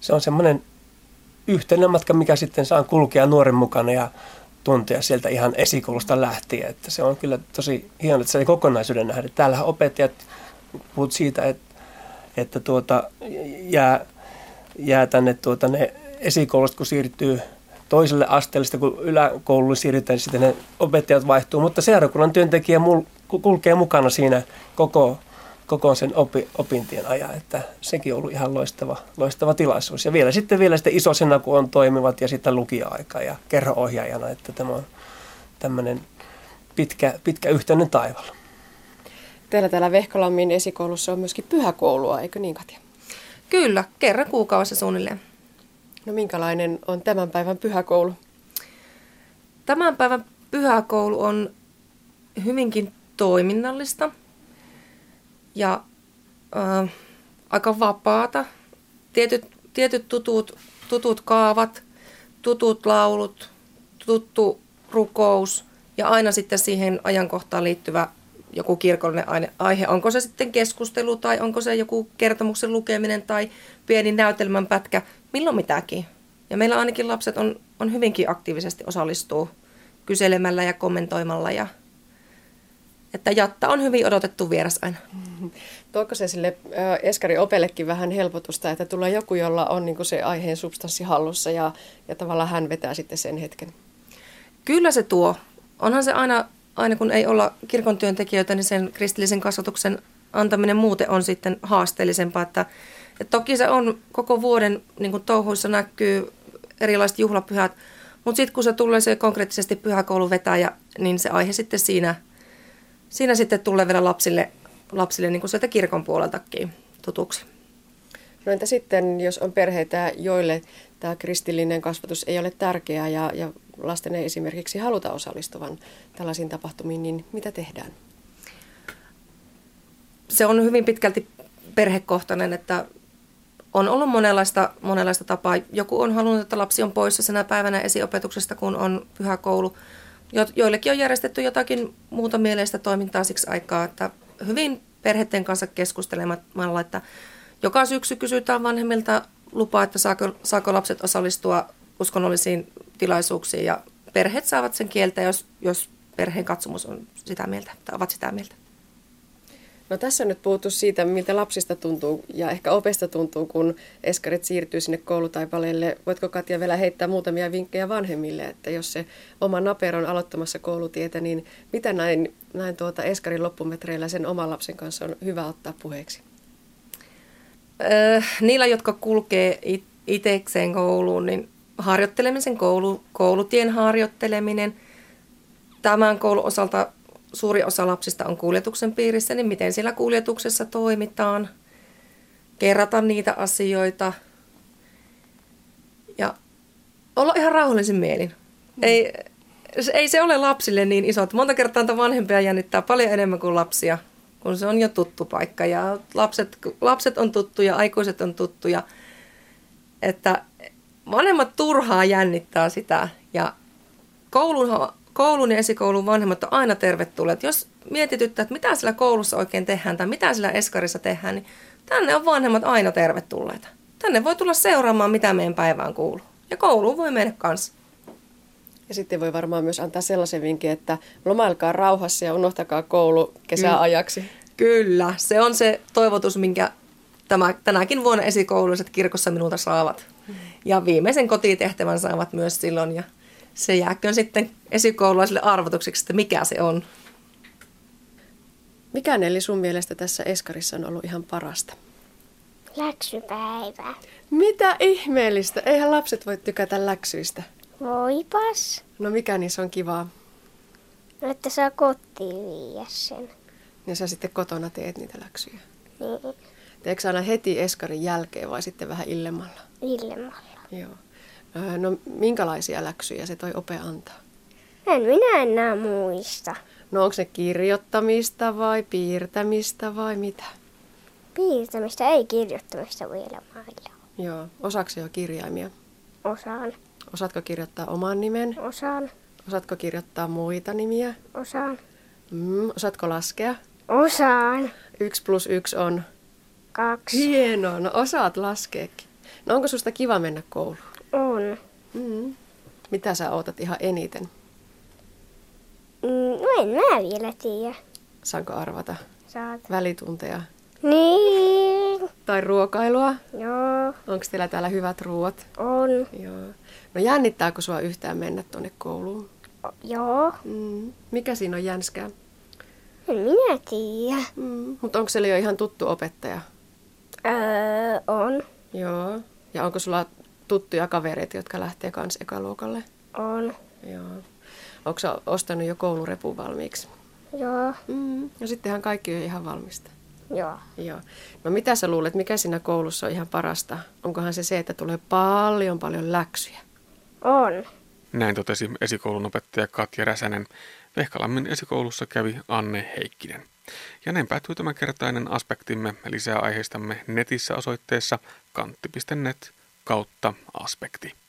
se on semmoinen yhteinen matka, mikä sitten saa kulkea nuoren mukana ja tuntea sieltä ihan esikoulusta lähtien. Että se on kyllä tosi hieno, että se kokonaisuuden nähdä. Täällähän opettajat puhut siitä, että, että tuota, jää, jää tänne tuota, ne esikoulusta, kun siirtyy toiselle asteelle, kun yläkouluun siirrytään, niin sitten ne opettajat vaihtuu. Mutta seurakunnan työntekijä mul- kulkee mukana siinä koko, koko sen opi, opintien ajan, että sekin on ollut ihan loistava, loistava tilaisuus. Ja vielä sitten, vielä sitten isosena, kun on toimivat ja sitten lukioaika ja kerho-ohjaajana, että tämä on tämmöinen pitkä, pitkä yhteinen taival. Teillä täällä Vehkalammin esikoulussa on myöskin pyhäkoulua, eikö niin Katja? Kyllä, kerran kuukaudessa suunnilleen. No minkälainen on tämän päivän pyhäkoulu? Tämän päivän pyhäkoulu on hyvinkin toiminnallista ja äh, aika vapaata. Tietyt, tietyt tutut, tutut kaavat, tutut laulut, tuttu rukous ja aina sitten siihen ajankohtaan liittyvä joku kirkollinen aihe. Onko se sitten keskustelu tai onko se joku kertomuksen lukeminen tai pieni näytelmän pätkä, milloin mitäkin. Ja meillä ainakin lapset on, on hyvinkin aktiivisesti osallistuu kyselemällä ja kommentoimalla ja että jatta on hyvin odotettu vieras aina. Tuoko se sille Eskari Opellekin vähän helpotusta, että tulee joku, jolla on niin kuin se aiheen substanssi hallussa ja, ja tavallaan hän vetää sitten sen hetken? Kyllä se tuo. Onhan se aina, aina kun ei olla kirkon työntekijöitä, niin sen kristillisen kasvatuksen antaminen muuten on sitten haasteellisempaa. Että, että toki se on koko vuoden niin kuin touhuissa näkyy erilaiset juhlapyhät, mutta sitten kun se tulee se konkreettisesti pyhäkoulun vetäjä, niin se aihe sitten siinä, siinä sitten tulee vielä lapsille, lapsille niin kuin sieltä kirkon puoleltakin tutuksi. No entä sitten, jos on perheitä, joille tämä kristillinen kasvatus ei ole tärkeää ja, ja lasten ei esimerkiksi haluta osallistuvan tällaisiin tapahtumiin, niin mitä tehdään? Se on hyvin pitkälti perhekohtainen, että on ollut monenlaista, monenlaista tapaa. Joku on halunnut, että lapsi on poissa senä päivänä esiopetuksesta, kun on pyhäkoulu. Jo, joillekin on järjestetty jotakin muuta mieleistä toimintaa siksi aikaa, että hyvin perheiden kanssa keskustelemalla, että joka syksy kysytään vanhemmilta lupaa, että saako, saako lapset osallistua uskonnollisiin tilaisuuksiin ja perheet saavat sen kieltä, jos, jos perheen katsomus on sitä mieltä tai ovat sitä mieltä. No tässä on nyt puhuttu siitä, miltä lapsista tuntuu ja ehkä opesta tuntuu, kun eskarit siirtyy sinne koulutaipaleelle. Voitko Katja vielä heittää muutamia vinkkejä vanhemmille, että jos se oma napero on aloittamassa koulutietä, niin mitä näin, näin tuota eskarin loppumetreillä sen oman lapsen kanssa on hyvä ottaa puheeksi? Äh, niillä, jotka kulkee it- itekseen kouluun, niin harjoittelemisen koulu, koulutien harjoitteleminen tämän koulun osalta. Suuri osa lapsista on kuljetuksen piirissä, niin miten siellä kuljetuksessa toimitaan, kerrata niitä asioita ja olla ihan rauhallisin mielin. Mm. Ei, ei se ole lapsille niin iso, että monta kertaa vanhempia jännittää paljon enemmän kuin lapsia, kun se on jo tuttu paikka ja lapset, lapset on tuttuja, aikuiset on tuttuja. Että vanhemmat turhaa jännittää sitä ja koulunhan koulun ja esikoulun vanhemmat on aina tervetulleet. Jos mietityttää, että mitä siellä koulussa oikein tehdään tai mitä siellä eskarissa tehdään, niin tänne on vanhemmat aina tervetulleita. Tänne voi tulla seuraamaan, mitä meidän päivään kuuluu. Ja kouluun voi mennä kanssa. Ja sitten voi varmaan myös antaa sellaisen vinkin, että lomailkaa rauhassa ja unohtakaa koulu kesäajaksi. Kyllä, se on se toivotus, minkä tämä, tänäkin vuonna esikouluiset kirkossa minulta saavat. Ja viimeisen kotitehtävän saavat myös silloin ja se jääköön sitten esikoululaisille arvotukseksi, että mikä se on. Mikä Nelli sun mielestä tässä eskarissa on ollut ihan parasta? Läksypäivä. Mitä ihmeellistä? Eihän lapset voi tykätä läksyistä. Voipas. No mikä niissä on kivaa? No että saa kotiin viiä sen. Ja sä sitten kotona teet niitä läksyjä? Niin. Teekö sä aina heti eskarin jälkeen vai sitten vähän illemmalla? Illemmalla. Joo. No minkälaisia läksyjä se toi ope antaa? En minä enää muista. No onko se kirjoittamista vai piirtämistä vai mitä? Piirtämistä, ei kirjoittamista vielä mailla. Joo, osaatko jo kirjaimia? Osaan. Osaatko kirjoittaa oman nimen? Osaan. Osaatko kirjoittaa muita nimiä? Osaan. Mm, osaatko laskea? Osaan. Yksi plus yksi on? Kaksi. Hienoa, no osaat laskeekin. No onko susta kiva mennä kouluun? On. Mm. Mitä sä ootat ihan eniten? Mm, no en mä vielä tiedä. Saanko arvata? Saat. Välitunteja? Niin. Tai ruokailua? Joo. Onko teillä täällä hyvät ruuat? On. Joo. No jännittääkö sua yhtään mennä tonne kouluun? O, joo. Mm. Mikä siinä on jänskää? En minä tiedä. Mm. Mutta onko siellä jo ihan tuttu opettaja? Öö, on. Joo. Ja onko sulla tuttuja kavereita, jotka lähtee kans ekaluokalle? On. Joo. Onko sä ostanut jo koulurepun valmiiksi? Joo. Mm. Ja sittenhän kaikki on ihan valmista. Joo. Joo. No mitä sä luulet, mikä siinä koulussa on ihan parasta? Onkohan se se, että tulee paljon paljon läksyjä? On. Näin totesi esikoulun opettaja Katja Räsänen. Vehkalammin esikoulussa kävi Anne Heikkinen. Ja näin päättyy tämänkertainen aspektimme. Lisää aiheistamme netissä osoitteessa kantti piste net kautta aspekti.